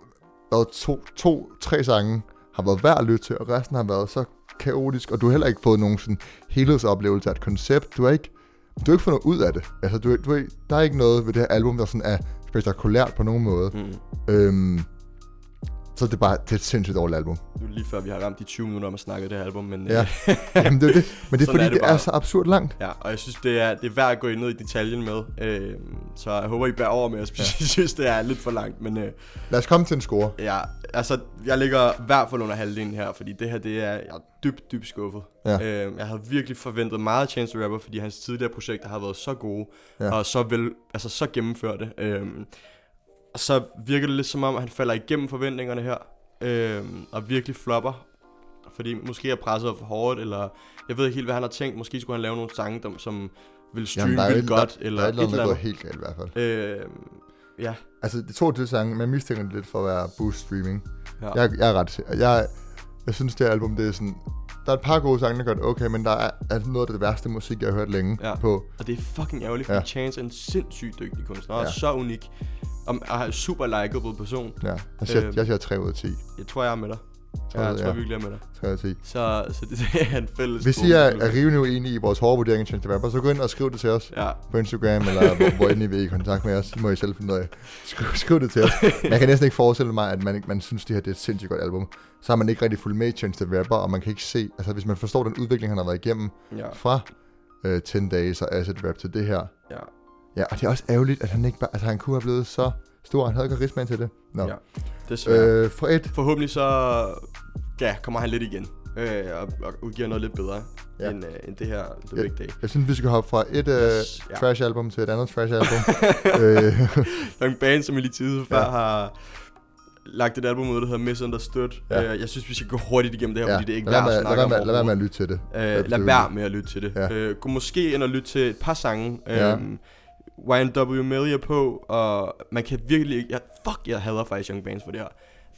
der to, to, tre sange har været værd at lytte til, og resten har været så kaotisk. Og du har heller ikke fået nogen sådan helhedsoplevelse af et koncept. Du har ikke, du har ikke fået noget ud af det. Altså du, du, der er ikke noget ved det her album, der sådan er... spektakulært på nogen måde. Mm. Øhm, så det er bare det er et sindssygt dårligt album. Det er lige før vi har ramt de tyve minutter om at snakke det her album, men ja. Jamen, det er det. Men det er fordi er det, det er så absurd langt. Ja, og jeg synes det er det er værd at gå ned i detaljen med. Øh, så jeg håber I bærer over med os. Ja. Jeg synes det er lidt for langt, men øh, lad os komme til en score. Ja, altså jeg ligger i hvert fald under halvdelen her, fordi det her det er jeg er dybt dybt skuffet. Ja. Øh, jeg havde virkelig forventet meget af Chance the Rapper, fordi hans tidligere projekter har været så gode ja. og så vel altså så gennemførte. Øh, Og så virker det lidt som om, at han falder igennem forventningerne her, øh, og virkelig flopper. Fordi måske er presset for hårdt, eller jeg ved ikke helt, hvad han har tænkt. Måske skulle han lave nogle sange, der, som ville streame vildt godt, eller et eller andet. Der er et, der er et, et eller andet, der går helt galt i hvert fald. Øh, ja. Altså, de toogtyve sange, man mistænker det lidt for at være boost streaming. Ja. Jeg, jeg er ret jeg, jeg synes, det her album, det er sådan... Der er et par gode sange, der gør det okay, men der er, er noget af det værste musik, jeg har hørt længe ja. på. Og det er fucking ærgerligt, fordi ja. Chance er en sindssygt dygtig kunstner, og ja. så unik. Og er super likeable person. Ja, jeg siger, øh, jeg siger tre ud af ti. Jeg tror, jeg er med dig. tre, ja, jeg tror ja. virkelig, jeg er med dig. tre ud af ti. Så, så det, det er en fælles... Hvis I er, er rivende uenige i vores hårde vurdering af Chance the Rapper, så gå ind og skriv det til os ja. på Instagram, eller hvor, hvor end I vil i kontakt med os. Det må I selv finde ud af. Skriv, skriv det til os. Man kan næsten ikke forestille mig, at man, man synes, det her det er et sindssygt godt album. Så har man ikke rigtig fulgt med Chance the Rapper, og man kan ikke se... Altså, hvis man forstår den udvikling, han har været igennem ja. fra øh, ten days og Acid Rap til det her... Ja. Ja, og det er også ærgerligt, at han ikke bare, altså han kunne have blevet så stor, han havde karisma til det. No. Ja, desværre. Øh, for et. Forhåbentlig så ja, kommer han lidt igen, øh, og, og udgiver noget lidt bedre, ja. end, øh, end det her The Big Day. Jeg, jeg synes, vi skal hoppe fra et øh, yes, ja. trash-album til et andet trash-album. Yung Bans, som i lige tid før ja. har lagt et album ud, der hedder Misunderstood. Ja. Øh, jeg synes, vi skal gå hurtigt igennem det her, ja. fordi det er ikke værd at snakke om. Lad være med at lytte til det. Øh, lad være med at lytte til det. Ja. Øh, gå måske ind og lytte til et par sange. Øh, ja. Y M W Media på, og man kan virkelig ikke... Jeg, fuck, jeg hader faktisk Yung Bans for det her.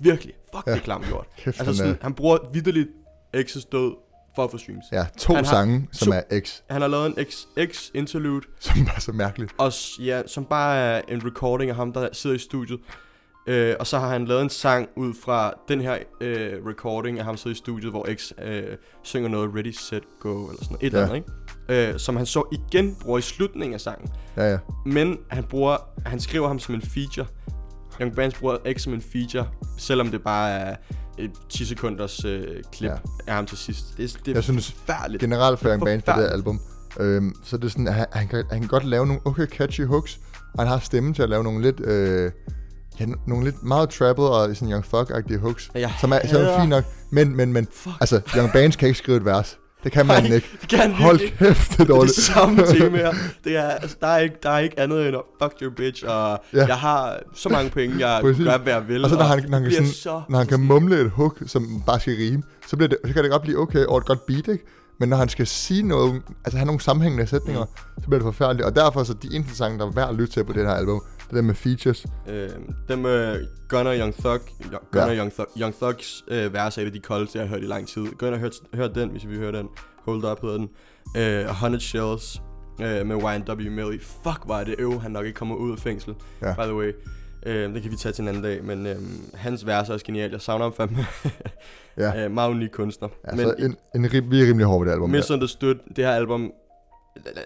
Virkelig. Fuck, ja. det er klamt gjort. Kæft, altså sådan, han bruger vitterligt X's død for at få streams. Ja, to han sange, har, som to, er X. Han har lavet en X-interlude. Som bare så mærkeligt. Og, ja, som bare er en recording af ham, der sidder i studiet. Øh, og så har han lavet en sang ud fra den her øh, recording af ham sidder i studiet, hvor X øh, synger noget Ready, Set, Go, eller sådan noget. Et ja. eller andet, ikke? øh, som han så igen bruger i slutningen af sangen. Ja, ja. Men han, bruger, han skriver ham som en feature. Yung Bans bruger ikke som en feature, selvom det bare er et ti sekunders øh, klip, ja, af ham til sidst. Det er, det er jeg synes forfærdeligt. Generelt for Yung Bans på det her album, øhm, så det er sådan, at han, han, kan, han kan godt lave nogle okay catchy hooks, og han har stemme til at lave nogle lidt... Øh, ja, nogle lidt meget trappet og sådan Young Thug-agtige hooks, jeg som er, som er fint nok, men, men, men, fuck. Altså, Yung Bans kan ikke skrive et vers. Det kan man. Nej, ikke. Det kan hold ikke. Kæft, det er dårligt. Det er det samme tema her. Det er, altså, der, er ikke, der er ikke andet end fuck your bitch, og ja, jeg har så mange penge, jeg gør, hvad jeg vil. Og så når han, når han, sådan, så når han kan mumle et hook, som bare skal rime, så, bliver det, så kan det godt blive okay og et godt beat, ikke? Men når han skal sige noget, altså have nogle sammenhængende sætninger, mm. så bliver det forfærdeligt. Og derfor så de eneste sange, der er værd at lytte til på det her album, det er dem med features. Øh, dem med Gunna og Young Thug. Gunna og Young Thug. Young Thugs øh, vers er det, de koldeste, jeg har hørt i lang tid. Gunna har hørt, hørt den, hvis vi hører den. Hold Up hedder den. Øh, hundrede Shells øh, med Y N W Melly. Fuck, hvor er det øv, han nok ikke kommer ud af fængsel. Ja. By the way. Øh, det kan vi tage til en anden dag, men øh, hans vers er også genial. Jeg savner ham fandme. Ja. øh, meget unik kunstner. Ja, men en, en rim, vi er rimelig hård ved det album. Misunderstood, det her album,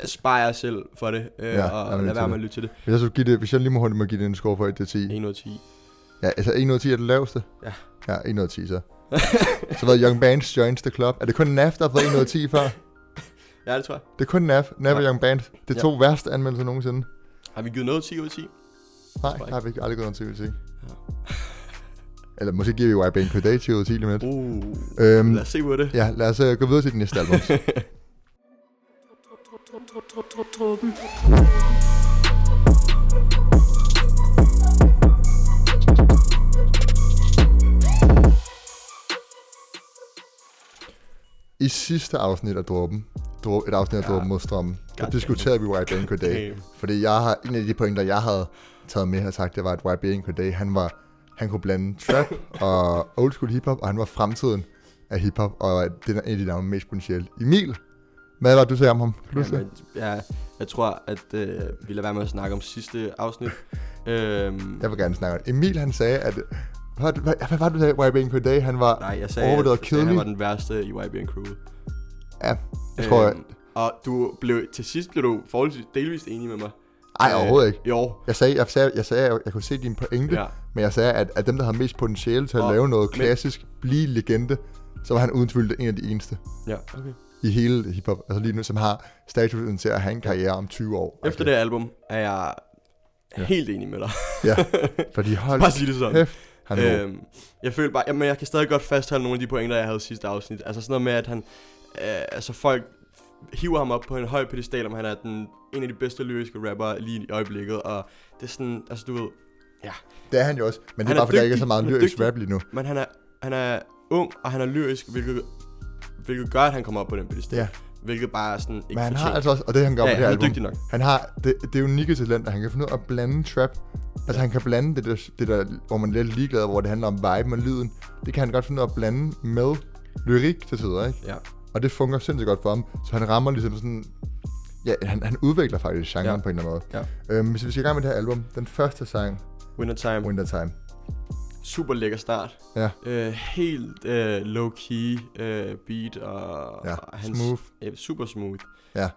sparer jeg selv for det, øh, ja, og lad være med at lytte til det. Hvis jeg, så give det, hvis jeg lige må holde mig at give det en score for et til ti. en ud af ti. Ja, altså en ud af ti er det laveste. Ja. Ja, en ud af ti så. Så var Yung Bans joins the club. Er det kun N A F, der har fået en ud af ti før? Ja, det tror jeg. Det er kun N A F. N A F og Yung Bans. Det er to, ja, værste anmeldelser nogensinde. Har vi givet noget ti ud af ti? Nej, har vi ikke aldrig givet noget ti ud af ti. Ja. Eller måske giver vi Y B N Cordae ti ud af ti lige med. Uh, øhm, lad os se på det. Ja, lad os uh, gå videre til den næste album. Drupen. I sidste afsnit af Drupen, et afsnit af Drupen mod strømmen, der diskuterede vi Y B N Cordae, fordi jeg har, en af de pointer, jeg havde taget med, har sagt, det var, at Y B N Cordae, han var, han kunne blande trap og old school hiphop, og han var fremtiden af hiphop, og det er en af de navne mest potentielle. Emil, hvad var det, du sagde om ham? Ja, men, ja, jeg tror, at øh, vi lader være med at snakke om sidste afsnit. øhm, jeg vil gerne snakke om det. Emil, han sagde, at... Hvad, hvad, hvad var det, du sagde, at Y B N Cordae, han var overvurderet kedelig? Nej, jeg sagde, at, at, at han var den værste i Y B N Crew. Ja, det tror øhm, jeg. Og du blev, til sidst blev du forholdsvis delvist enig med mig. Nej, overhovedet ikke. Øh, jo. Jeg sagde, jeg, sagde, jeg, sagde, jeg, jeg kunne se dine pointe, ja, men jeg sagde, at, at dem, der havde mest potentiale til at og, lave noget men... klassisk, blive legende, så var han uden tvivl en af de eneste. Ja, okay. I hele hiphop, altså lige nu, som har statusen til at have en karriere om tyve år. Okay. Efter det album er jeg helt, ja, enig med dig. Ja, fordi hold bare sig det sådan. Øhm, jeg føler bare, jamen jeg kan stadig godt fastholde nogle af de pointer, jeg havde i sidste afsnit. Altså sådan noget med, at han, øh, altså folk hiver ham op på en høj pedestal, om han er den, en af de bedste lyriske rappere lige i øjeblikket, og det er sådan, altså du ved, ja. Det er han jo også, men det er bare, fordi der ikke er så meget lyrisk rap lige nu. Men han er, han er ung, og han er lyrisk, hvilket... Hvilket gør, at han kommer op på den pedestal. Ja. Hvilket bare er sådan ikke fortjent. Men han fortjent. Har altså også, og det han gør, ja, på det her album. Ja, han er dygtig nok. Han har det, det unikke talent, at han kan finde ud af at blande trap. Altså, ja, han kan blande det der, det der, hvor man er lidt ligeglad, hvor det handler om viben og lyden. Det kan han godt finde ud af at blande med lyrik til tider, ikke? Ja. Og det fungerer sindssygt godt for ham. Så han rammer ligesom sådan... Ja, han, han udvikler faktisk genren, ja, på en eller anden måde. Ja. Øhm, hvis vi skal i gang med det her album, den første sang... Wintertime. Wintertime. Super lækker start. Ja. Øh, helt øh, low-key øh, beat og, ja, og hans, smooth. Øh, super smooth. Ja.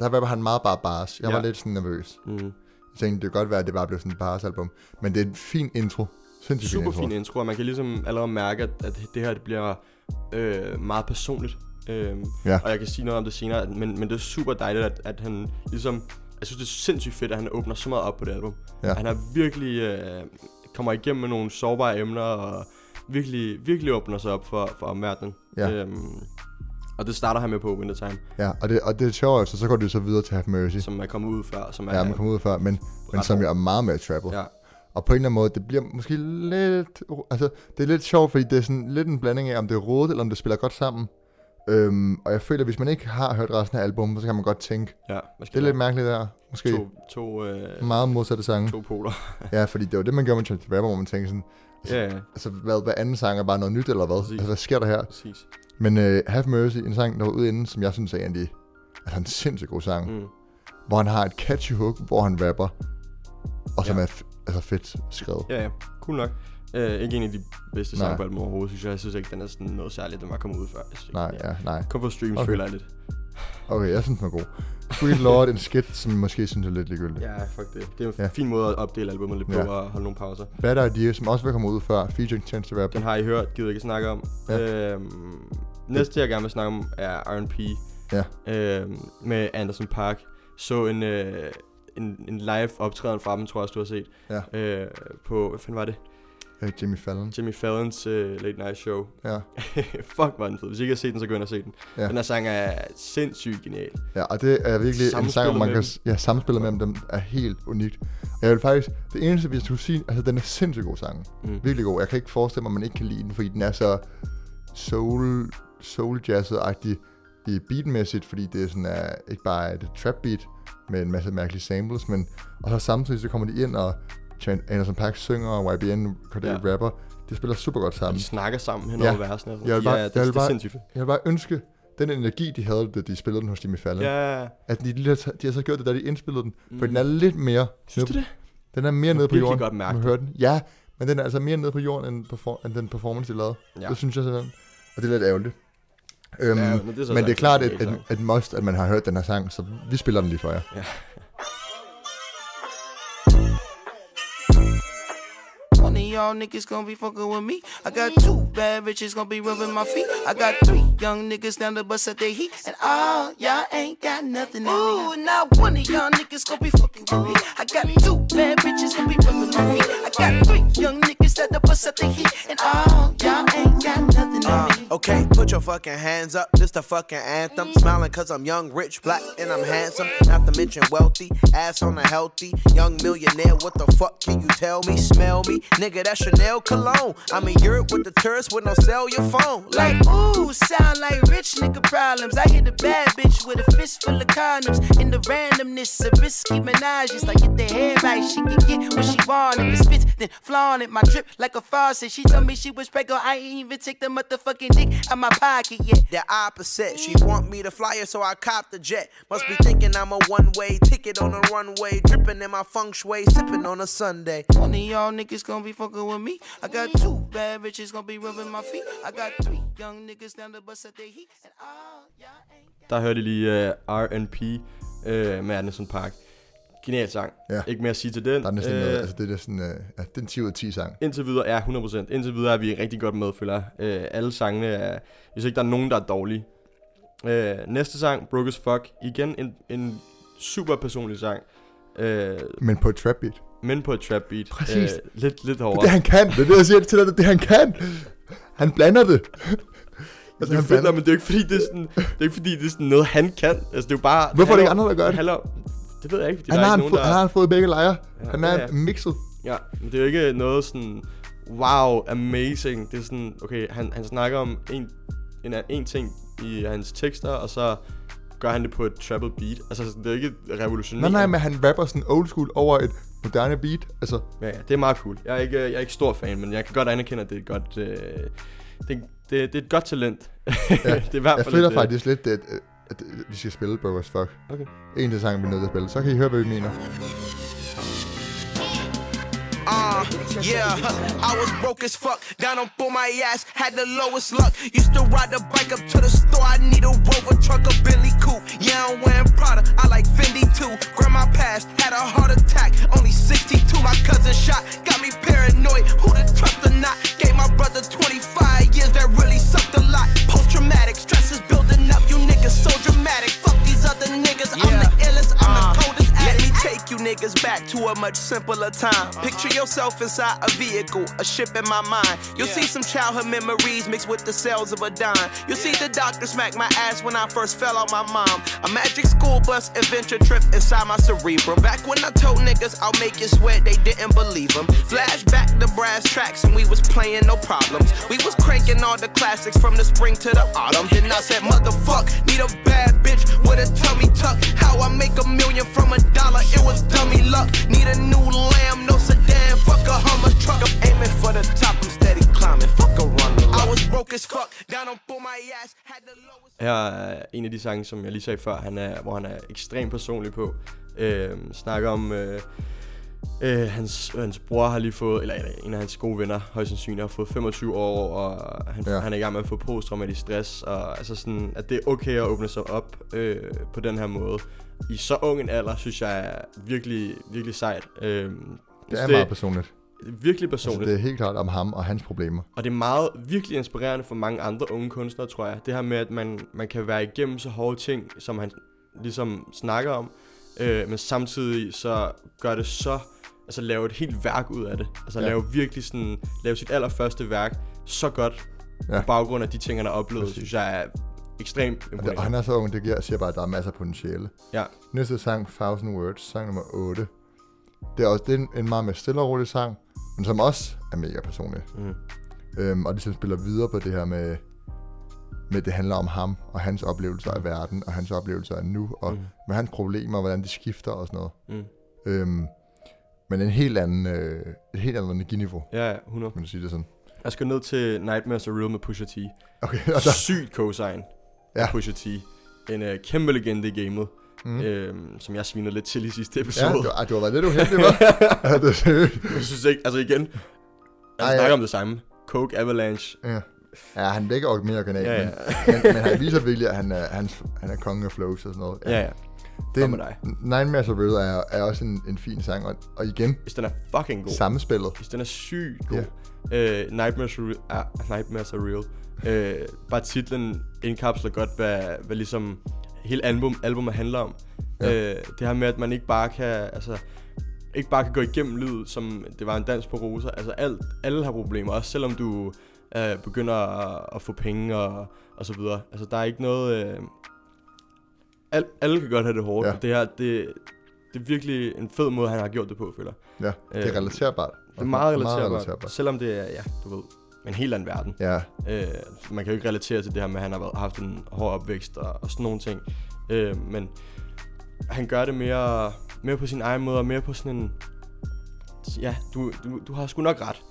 Der var han meget bare bars. Jeg, ja, var lidt sådan nervøs. Mm. Jeg tænkte, det kunne godt være, at det bare blev sådan et bars-album. Men det er en fin intro. Sindssygt super fin intro. Fin intro, og man kan ligesom allerede mærke, at det her det bliver øh, meget personligt. Øh, ja. Og jeg kan sige noget om det senere, men, men det er super dejligt, at, at han ligesom... Jeg synes, det er sindssygt fedt, at han åbner så meget op på det album. Ja. Han har virkelig... Øh, kommer igennem med nogle sårbare emner, og virkelig, virkelig åbner sig op for, for omverdenen. Ja. Øhm, og det starter han med på Wintertime. Ja, og det, og det er sjovt, så, så går det så videre til Have Mercy. Som er kommet ud før. Som er, ja, man kommer ud før, men, men som jo er meget mere trappet. Ja. Og på en eller anden måde, det bliver måske lidt... Altså, det er lidt sjovt, fordi det er sådan lidt en blanding af, om det er rodet, eller om det spiller godt sammen. Øhm, og jeg føler, at hvis man ikke har hørt resten af albumet, så kan man godt tænke, ja, det er lidt mærkeligt der, måske to, to, øh, meget modsatte sange. To poler. Ja, fordi det var det, man gjorde med Chance the Rapper, hvor man tænkte sådan, altså, ja, ja. altså hvad, hvad anden sang er bare noget nyt eller hvad, præcis. Altså hvad sker der her? Præcis. Men øh, Have Mercy, en sang, der var ude inden, som jeg synes er en, de, altså en sindssygt god sang, mm. hvor han har et catchy hook, hvor han rapper, og som, ja, er f- altså fedt skrevet. Ja, ja, cool nok. Øh, ikke en af de bedste sange på albumet overhovedet, synes jeg. Jeg synes ikke, den er sådan noget særligt, den var kommet ud før. Synes, nej, ja, nej. Kom for streams, føler jeg lidt. Okay, jeg synes den er god. Sweet Lord, en skit, som måske synes er lidt ligegyldigt. Ja, fuck det. Det er en ja. fin måde at opdele albumet lidt på, ja. og holde nogle pauser. Bad Idea, som også vil komme ud før, featuring Chance the Rapper. Den har I hørt, gider ikke snakke om. Ja. Øhm, næste, jeg gerne vil snakke om, er R and P. Ja. Øhm, med Anderson Paak. Så en, øh, en, en live optræden fra dem, tror jeg også, du har set. Ja. Øh, på, hvad fanden var det? Jimmy Fallon. Jimmy Fallons uh, Late Night Show. Ja. Fuck, var den fed. Hvis I ikke har set den, så gå ind og se den. Ja. Den her sang er sindssygt genial. Ja, og det er virkelig en sang, hvor man kan... Ja, samspillet mellem dem er helt unikt. Jeg vil faktisk... Det eneste, hvis du skulle sige... Altså, den er sindssygt god sang. Mm. Virkelig god. Jeg kan ikke forestille mig, at man ikke kan lide den, fordi den er så soul... soul-jazzet-agtig i beatmæssigt, fordi det er sådan uh, ikke bare et trap beat med en masse mærkelige samples, men... Og så samtidig, så kommer de ind og... Anderson Paak synger, og Y B N Cordae ja. rapper. De spiller super godt sammen. De snakker sammen hen over ja. versene. Jeg vil bare, de er, jeg vil bare, det er jeg vil bare ønske, den energi, de havde, da de spillede den hos Jimmy Fallon, ja. at de, de, har, de har så gjort det, da de indspillede den. Mm. For den er lidt mere... Synes du det? Den er mere nede på jorden. Godt mærke. Hørte den. Ja, men den er altså mere nede på jorden, end, perfor- end den performance, de lavede. Ja. Det synes jeg sådan. Og det er lidt ærgerligt. Øhm, ja, men det er, men det er klart et, et, et must, at man har hørt den her sang, så vi spiller den lige for jer. Ja. Y'all niggas gonna be fucking with me. I got two bad bitches gonna be rubbing my feet. I got three young niggas down the bus at they heat. And all y'all ain't got nothing in me. Ooh, not one of y'all niggas gonna be fucking with me. I got two bad bitches gonna be rubbing my feet. I got three young niggas at the bus at they heat. And all y'all ain't got nothing uh, in me. Okay, put your fucking hands up. This the fucking anthem. Smiling cause I'm young, rich, black, and I'm handsome. Not to mention wealthy, ass on a healthy. Young millionaire, what the fuck can you tell me? Smell me, nigga. That's Chanel cologne. I'm in Europe with the tourists with no sell your phone. Like, ooh, sound like rich nigga problems. I hit a bad bitch with a fist full of condoms. In the randomness of risky menages. Like, get the head right, she can get what she want. If it spits, then flaunt it. My drip like a faucet. She told me she was pregnant. I ain't even take the motherfucking dick out my pocket yet. The opposite. She want me to fly her, so I cop the jet. Must be thinking I'm a one-way ticket on a runway. Dripping in my feng shui, sipping on a Sunday. One of y'all niggas gonna be fucking with me. I got two bad bitches gonna be rubbing my feet. I got three young niggas down the bus at the heat. And all y'all ain't got... Der hørte I lige uh, R and P uh, med Anderson Paak. Genial sang. Ja. Ikke mere at sige til den. Der er næsten uh, noget, altså det er sådan, uh, ja, den ti ud af ti sang. Indtil videre er ja, hundrede procent. Indtil videre er vi rigtig godt med, føler jeg. Uh, alle sangene er, hvis ikke der er nogen, der er dårlige. Uh, næste sang, Broke as Fuck. Igen en, en super personlig sang. Uh, Men på et trap beat. Men på et trap beat. Præcis. Øh, lidt, lidt hårdere. Det han kan. Det er det, jeg siger til dig. Det, det han kan. Han blander det. Altså, det, er fedt, nej, men det er jo ikke fordi, det er, sådan, det er ikke fordi, det er sådan noget, han kan. Altså, det er jo bare... Hvorfor er det ikke andre, der gør det? Hallo, det ved jeg ikke, fordi han der er ikke nogen, fod, der... Han har fået begge lejre. Ja, han er ja. mixet. Ja, men det er jo ikke noget sådan... Wow, amazing. Det er sådan... Okay, han, han snakker om en, en, en ting i hans tekster, og så... Gør han det på et trappet beat. Altså, det er ikke revolutionerende. Nej, nej, men han rapper sådan old school over et moderne beat. Altså. Ja, ja, det er meget cool. Jeg er ikke, jeg er ikke stor fan, men jeg kan godt anerkende, at det er et godt, øh, det, det, det er et godt talent. Ja. Det er i hvert fald jeg føler lidt, faktisk lidt, at, at vi skal spille Broke as Fuck. Okay. En af sangene, vi er nødt til at spille. Så kan I høre, hvad vi mener. Uh, yeah, I was broke as fuck, down on for my ass, had the lowest luck. Used to ride the bike up to the store, I need a Rover truck, a Bentley coupe. Yeah, I'm wearing Prada, I like Fendi too. Grandma passed, had a heart attack, only sixty-two, my cousin shot. Got me paranoid, who to trust or not. Gave my brother twenty-five years, that really sucked a lot. Post-traumatic, stress is building up, you niggas so dramatic. Fuck these other niggas, yeah. I'm the illest, I'm uh. the coldest. Take you niggas back to a much simpler time. Picture yourself inside a vehicle, a ship in my mind. You'll yeah. see some childhood memories mixed with the cells of a dime. You'll yeah. see the doctor smack my ass when I first fell on my mom. A magic school bus adventure trip inside my cerebrum. Back when I told niggas I'll make you sweat, they didn't believe them. Flashback the brass tracks and we was playing no problems. We was cranking all the classics from the spring to the autumn. Then I said, motherfuck, need a bad bitch with a tummy tuck. How I make a million from a dollar. It was dummy luck. Need a new lamb, no sedan. Fuck a Hummer truck. I'm aiming for the top, I'm steady climbing. Fuck a runner. I was broke as fuck. Down on for my ass. Had the lowest. Her er en af de sange, som jeg lige sagde før, han er, hvor han er ekstremt personlig på. Øh, snakker om øh, Øh, hans, hans bror har lige fået, eller en af hans gode venner, højst sandsynligt, har fået femogtyve år, og han, ja. han er i gang med at få posttraumatisk stress, og altså sådan, at det er okay at åbne sig op øh, på den her måde. I så ung en alder, synes jeg er virkelig, virkelig sejt. Øh, det er det, meget personligt. Virkelig personligt. Altså, det er helt klart om ham og hans problemer. Og det er meget, virkelig inspirerende for mange andre unge kunstnere, tror jeg. Det her med, at man, man kan være igennem så hårde ting, som han ligesom snakker om, øh, men samtidig så gør det så... Altså lave et helt værk ud af det. Altså ja. lave virkelig sådan, lave sit allerførste værk så godt ja. på baggrund af de ting, han har oplevet, synes jeg er ekstremt imponerende. Og han er så ung, det giver, siger bare, at der er masser af potentiale. Ja. Næste sang, Thousand Words, sang nummer otte. Det er også det er en, en meget mere stille og rolig sang, men som også er mega personlig. Mm. Øhm, og det som spiller videre på det her med, med det handler om ham og hans oplevelser af verden, og hans oplevelser af nu, og mm. med hans problemer, hvordan de skifter og sådan noget. Mm. Øhm, Men en helt anden, øh, et helt andet energiniveau. Ja, ja, hundrede. Kan du sige det sådan? Jeg skal ned til Nightmares og Real med Pusha T. Okay. Der... Sygt cosign ja. af Pusha T. En øh, kæmpe legende i gamet, mm. øh, som jeg svinede lidt til i sidste episode. Ja, du, ah, du har været lidt uheldig, hva'? Jeg synes ikke, altså igen, jeg Ej, snakker ja. om det samme. Coke, Avalanche. Ja, ja han ligger også mere original, ja, ja. men, men, men han viser virkelig, at han er, han, han er kongen af flows og sådan noget. Ja, ja. ja. Den Nightmares of Real er, er også en, en fin sang, og, og igen, hvis den er fucking god. Samspillet. Hvis den er sygt god. Yeah. Uh, Nightmares of Real, uh, Nightmares of Real. Uh, bare titlen indkapsler godt, hvad, hvad ligesom hele album, albumet handler om. Yeah. Uh, det her med, at man ikke bare kan, altså, ikke bare kan gå igennem livet, som det var en dans på roser. Altså alt, alle har problemer, også selvom du uh, begynder at, at få penge og, og så videre. Altså der er ikke noget... Uh, Al, alle kan godt have det hårdt, ja. det her, det, det er virkelig en fed måde, han har gjort det på, føler jeg. Ja, det er relaterbart. Det er meget relaterbart, meget relaterbart. Selvom det er, ja, du ved, en helt anden verden. Ja. Øh, man kan jo ikke relatere til det her med, at han har været, haft en hård opvækst og, og sådan nogle ting. Øh, men han gør det mere, mere på sin egen måde, og mere på sådan en... Ja, du, du, du har sgu nok ret.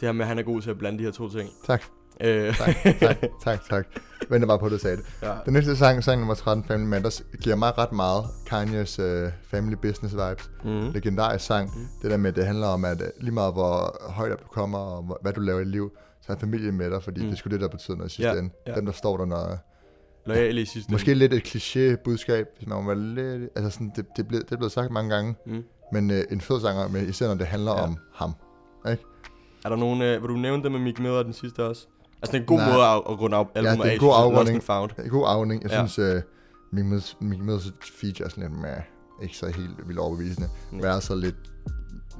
Det her med, at han er god til at blande de her to ting. Tak. Øh. Tak, tak, tak, tak. Venter bare på, at du sagde det. Ja. Den næste sang, sang nummer tretten, Family Matters, giver mig ret meget Kanye's uh, Family Business vibes. Mm. Legendarisk sang. Mm. Det der med, det handler om, at lige meget hvor højt op du kommer, og hvor, hvad du laver i liv, så er familien med dig, fordi mm. det er sgu det, der betyder noget i sidste ja. ende. Ja. Dem, der står der, når... Lojale i sidste Måske ende. Lidt et kliché-budskab, hvis man var lidt... Altså sådan, det, det, ble, det er blevet sagt mange gange, mm. men uh, en fed sanger, med, især når det handler ja. om ham. Ikke? Er der nogen... Uh, vil du nævne det med Mick Miller den sidste også? Altså, det er en god Nej. måde at runde af albumet af. Ja, det er en god afrunding. Det er en god afrunding. Jeg ja. synes, uh, Mick Millers feature er sådan lidt mere, ikke så helt vildt overbevisende. Men er så lidt,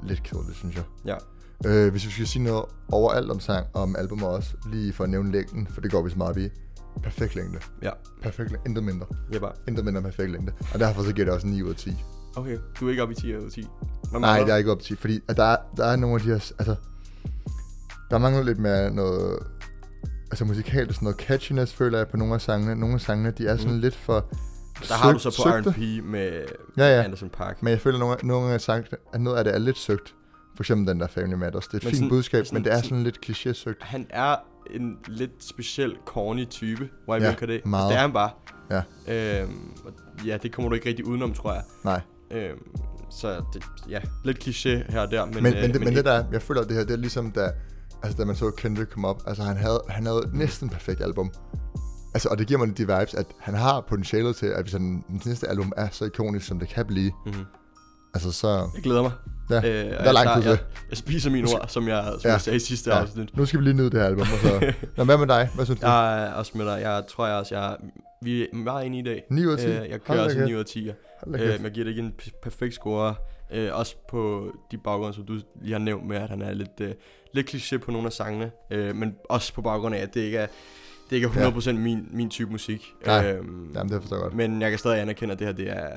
lidt kedeligt, synes jeg. Ja. Uh, hvis vi skal sige noget overalt om sang, om albumet også, lige for at nævne længden, for det går vi så meget op i. Perfekt længde. Ja. Perfekt længde. Intet mindre. Ja, bare. Intet mindre perfekt længde. Og derfor så giver det også ni ud af ti. Okay, du er ikke oppe i ti ud af ti? Nej, jeg er ikke oppe i ti, fordi at der, der er nogle af de her, altså, der mangler lidt mere noget... Altså musikalt og sådan noget catchiness, føler jeg på nogle af sangene. Nogle af sangene, de er sådan mm. lidt for... Der søgt, har du så på R and B med ja, ja. Anderson Paak. Men jeg føler, at nogle, nogle af sangene, at noget af det er lidt søgt. For eksempel den der Family Matters. Det er et men fint sådan, budskab, sådan, men det er sådan, sådan lidt kliché-søgt. Han er en lidt speciel, corny type, hvor jeg ja, virker det. Altså, det er han bare. Ja. Øhm, ja, det kommer du ikke rigtig udenom, tror jeg. Nej. Øhm, så det, ja, lidt kliché her og der. Men, men, øh, men, det, men det, det der, jeg føler, det her, det er ligesom der... Altså da man så Kendrick komme op, altså han havde, han havde næsten perfekt album. Altså, og det giver mig de vibes, at han har potentialet til, at hvis han, hans næste album er så ikonisk, som det kan blive. Mm-hmm. Altså så... Jeg glæder mig. Ja, øh, der er langt ud til. Jeg, jeg spiser mine ord, som jeg, som ja. jeg sagde i sidste ja. afsnit. Nu skal vi lige nyde det her album. Og så... Nå, hvad med dig? Hvad synes du? Jeg er også med dig. Jeg tror jeg også, jeg... Vi er meget inde i dag. ni ud af ti? Øh, jeg kører også ni ud af ti. Men jeg giver det ikke en perfekt score. Øh, også på de baggrunde, som du lige har nævnt med, at han er lidt, øh, lidt kliché på nogle af sangene. Øh, men også på baggrund af, at det ikke er, det ikke er hundrede procent ja. min, min type musik. Nej, øh, jamen det forstår jeg godt. Men jeg kan stadig anerkende, at det her det er,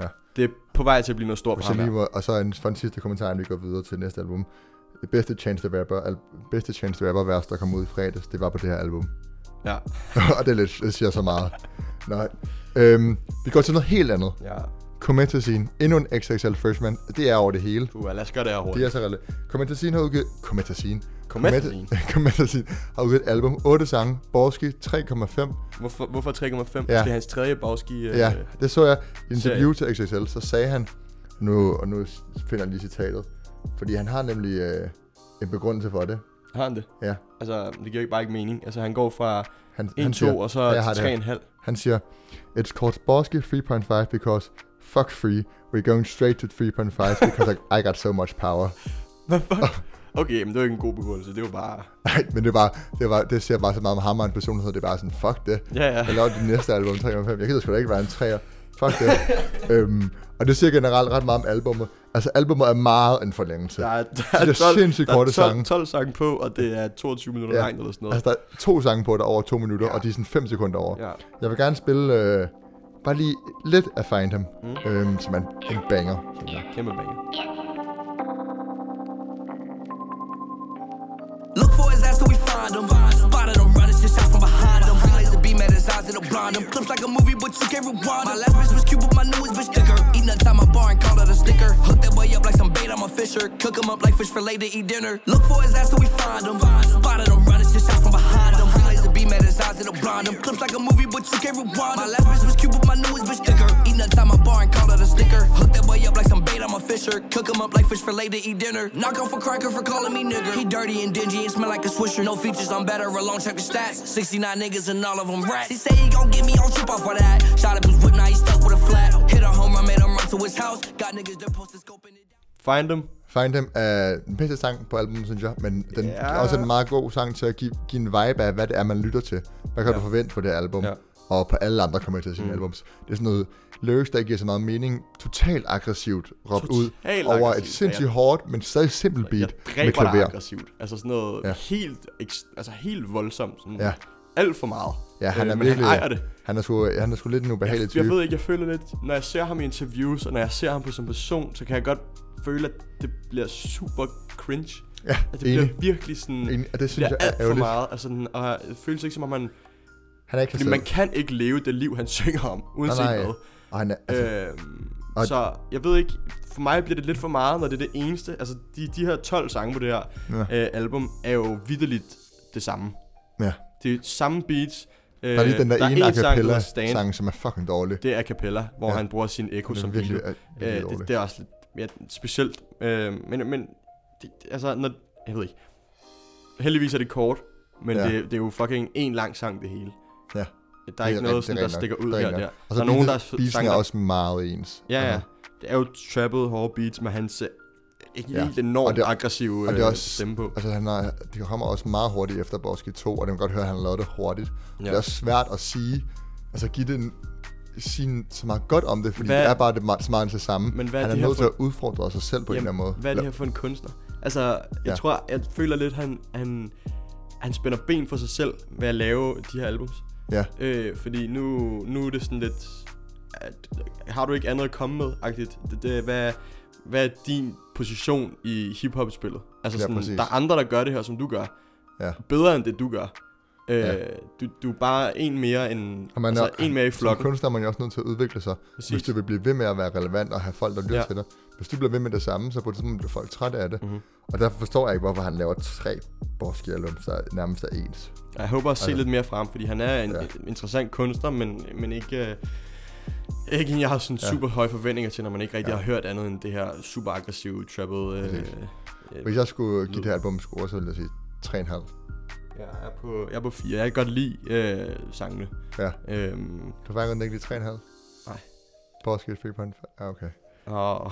ja. det er på vej til at blive noget stort for ham. Og så en, for en sidste kommentar, vi går videre til næste album. Det bedste Chance the Rapper, al, bedste Chance the Rapper vers, der kom ud i fredags, det var på det her album. Ja. Og det, er lidt, det siger så meget. Nej. Øhm, vi går til noget helt andet. Ja. Comethazine, endnu en X X L Freshman, det er over det hele. Puh, lad os gøre det her hurtigt. Det er så relevant. Comethazine har udgivet... Comethazine. Comethazine. Comethazine har udgivet et album, otte sange, Bawskee tre komma fem. Hvorfor, hvorfor tre komma fem? Ja. Det er hans tredje Bawskee... Øh, ja, det så jeg i en interview til X X L, så sagde han, Nu, og nu finder han lige citatet. Fordi han har nemlig øh, en begrundelse for det. Har han det? Ja. Altså, det giver bare ikke mening. Altså, han går fra en komma to og så tre komma fem. Han siger, it's called Bawskee three point five because fuck free. We're going straight to three point five because I got so much power. Hvad fuck? Okay, men det var ikke en god begrundelse, det var bare... Nej, men det var det, var, det ser bare så meget om ham og en personlighed, det er bare sådan, fuck det. Ja, ja. Jeg laver det næste album, tre komma fem. Jeg gider sgu da ikke være en treer. Fuck det. øhm, og det siger generelt ret meget om albumet. Altså, albumet er meget en forlængelse. Der er, der er, det er tolv, sindssygt korte sange. Der er tolv sange på, og det er toogtyve minutter ja. langt eller sådan noget. Altså, der er to sange på, der over to minutter, ja. Og de er sådan fem sekunder over. Ja. Jeg vil gerne spille øh, bare lige lidt af Find Him, mm. øhm, som er en banger. Ja, kæmpe banger. Look for his ass till we find him. Spotted him running shit shot from behind him. Realize the beam at his eyes and it'll blind him. Clips like a movie but you can't rewind. My last bitch was cute but my newest bitch thicker. Eating inside my bar and called it a snicker. Hook that boy up like some bait, I'm a fisher. Cook him up like fish fillet to eat dinner. Look for his ass till we find him. Spotted him running shit shot from behind him. Realize the beam at his eyes and it'll blind him. Clips like a movie but you can't rewind. My last bitch was cute but my newest bitch thicker. Eating inside my bar and called it a snicker. Hook that boy up like some bait, I'm a fisher. Cook him up like fish fillet to eat dinner. Knock off a cracker for calling me nigger. He dirty and dingy. Smell like a swisher, no features, I'm better alone, check the stats. sixty-nine niggas and all of them rats. He say he gon' get me on trip off of that. Shot up his whip, now he stuck with a flat. Hit a home run, made him run to his house. Got niggas, they're posted scoping it down. Find him. Find him er den bedste sang på albumet, synes jeg. Men den yeah. er også en meget god sang til at give, give en vibe af, hvad det er, man lytter til. Hvad kan ja. du forvente på det album? Ja. Og på alle andre kommer til sine mm. albums. Det er sådan noget lyrics, der giver så meget mening. Totalt aggressivt råbt Total ud aggressivt. Over et sindssygt ja, hårdt, men stadig simpelt beat med klaver. Jeg aggressivt. Altså sådan noget ja. helt, altså helt voldsomt. Sådan ja. Alt for meget. Ja, han er øh, virkelig, han ejer det. Han er sgu, han er sgu lidt en ubehagelig jeg, type. Jeg ved ikke, jeg føler lidt, når jeg ser ham i interviews, og når jeg ser ham på som person, så kan jeg godt føle, at det bliver super cringe. Ja, at det enig. bliver virkelig sådan, enig. Og det synes jeg er alt for meget. Altså, den, og jeg føler ikke, som om man... Han er ikke fordi man kan ikke leve det liv, han synger om, uanset noget. Og han er, altså, øhm, og så jeg ved ikke, for mig bliver det lidt for meget, når det er det eneste. Altså, de, de her tolv sange på det her ja. øh, album er jo vitterligt det samme. Ja. Det er samme beats. Øh, der er lige den der, der ene a cappella-sang, som er fucking dårlig. Det er a cappella, hvor ja. han bruger sin echo som virkelig, er, øh, det, det er også lidt ja, specielt. Øh, men men det, altså, når, jeg ved ikke. Heldigvis er det kort, men ja. det, det er jo fucking en lang sang, det hele. Ja. Der er ikke noget, sådan, der stikker ud her og der. Og så der er nogen, der beatsene er også meget ens. Ja, ja. Det er jo trappet, hårde beats, men hans ikke ja. helt enormt aggressive øh, stemme på. Altså, han er, det kommer også meget hurtigt efter Bawskee to, og det kan godt høre, at han har lavet det hurtigt. Ja. Det er også svært at sige, altså give det sige så meget godt om det, fordi hvad, det er bare det meget, så meget det samme. Men hvad er han er nødt til at udfordre sig selv på jamen, en eller anden måde. Hvad er det her for en kunstner? Altså, jeg ja. tror, jeg føler lidt, han, han, han spænder ben for sig selv ved at lave de her albums. Ja. Øh, fordi nu, nu er det sådan lidt, at, har du ikke andet at komme med, agtigt? Det, det, hvad, hvad er din position i hiphop-spillet? Altså ja, sådan, præcis. Der er andre, der gør det her, som du gør. Ja. Bedre end det, du gør. Øh, ja. du, du er bare en mere, end, er, altså, en mere i flokken. Som kunstner er man jo også nødt til at udvikle sig. Præcis. Hvis du vil blive ved med at være relevant og have folk, der lytter ja. til dig. Hvis du bliver ved med det samme, så på det tidspunkt bliver folk trætte af det. Mm-hmm. Og derfor forstår jeg ikke, hvorfor han laver tre Bawskee-albums, der nærmest er ens. Jeg håber at se altså. lidt mere frem, fordi han er en ja. interessant kunstner, men, men ikke, øh, ikke en, jeg har sådan ja. super høje forventninger til, når man ikke rigtig ja. har hørt andet end det her super aggressive, trappede... Øh, øh, Hvis jeg skulle give det album score, så ville jeg sige tre komma fem. Jeg er på, jeg er på fire. Jeg kan godt lide øh, sangene. Ja. Øhm, du var faktisk ikke lige tre komma fem? Nej. Bawskee tre komma fem? Ah, okay. Oh.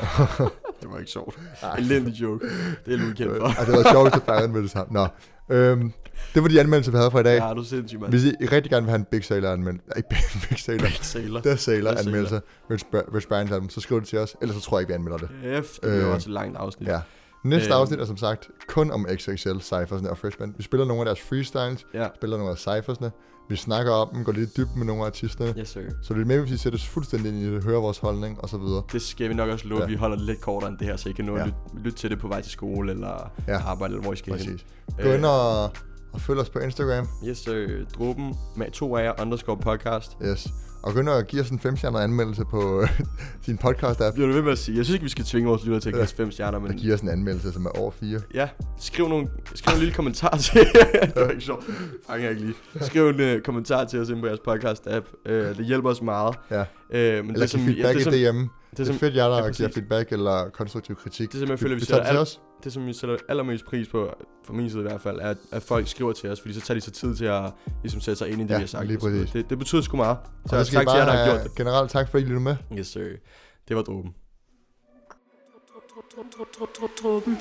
Det var ikke sjovt. En lille joke. Det er Luke kendt for. Ej, det var sjovt, at fangede med det samme. Nå. Øhm, det var de anmeldelser, vi havde for i dag. Ja, du er sindssygt, mand. Hvis I rigtig gerne vil have en Big Sailor anmeldelse. Ikke Big Sailor. Big Sailor. Der Sailor anmeldelser. Rich Brian album. Så skriv det til os. Ellers så tror jeg ikke, vi anmelder det. F, det bliver øh, også et langt afsnit. Ja. Næste øhm. afsnit er som sagt kun om X X L, cyphersne og Freshman. Vi spiller nogle af deres freestyles. Ja. Spiller nogle af cyphersne. Vi snakker om dem, går lidt dybt med nogle af artisterne. Yes, sir. Så det er med, hvis I sætter os fuldstændig ind i det, hører vores holdning og så videre. Det skal vi nok også love, ja. vi holder lidt kortere end det her, så I kan nå ja. at lyt, lytte til det på vej til skole eller ja. arbejde, eller hvor I skal præcis. hen. Gå ind og, og følg os på Instagram. Yes, sir. Drupen med to af jer, underscore podcast. Yes. og begynder at give os en femstjernet anmeldelse på sin podcast app. Bliver du ved med at sige? Jeg synes ikke, vi skal tvinge vores lyttere til at give os fem stjerner, men... Giver os en anmeldelse, som er over fire. Ja, skriv nogle, skriv en lille kommentar til... Det var ikke sjovt. Fanger jeg ikke lige. Skriv en uh, kommentar til os inde på jeres podcast app. Uh, det hjælper os meget. Ja. Uh, men eller give feedback i ja, D M. Det, det er fedt, jeg der ja, giver feedback eller konstruktiv kritik. Det som jeg føler, vi, vi sætter al- os. Det som vi sætter allermest pris på, for min side i hvert fald, er at, at folk skriver til os, fordi så tager de så tid til at ligesom sætte sig ind i det, ja, vi har sagt. Det, det betyder sgu meget. Så tak til jer, der har have, gjort det. Generelt tak for, at I lyttede med. Yes sir. Det var Drupen.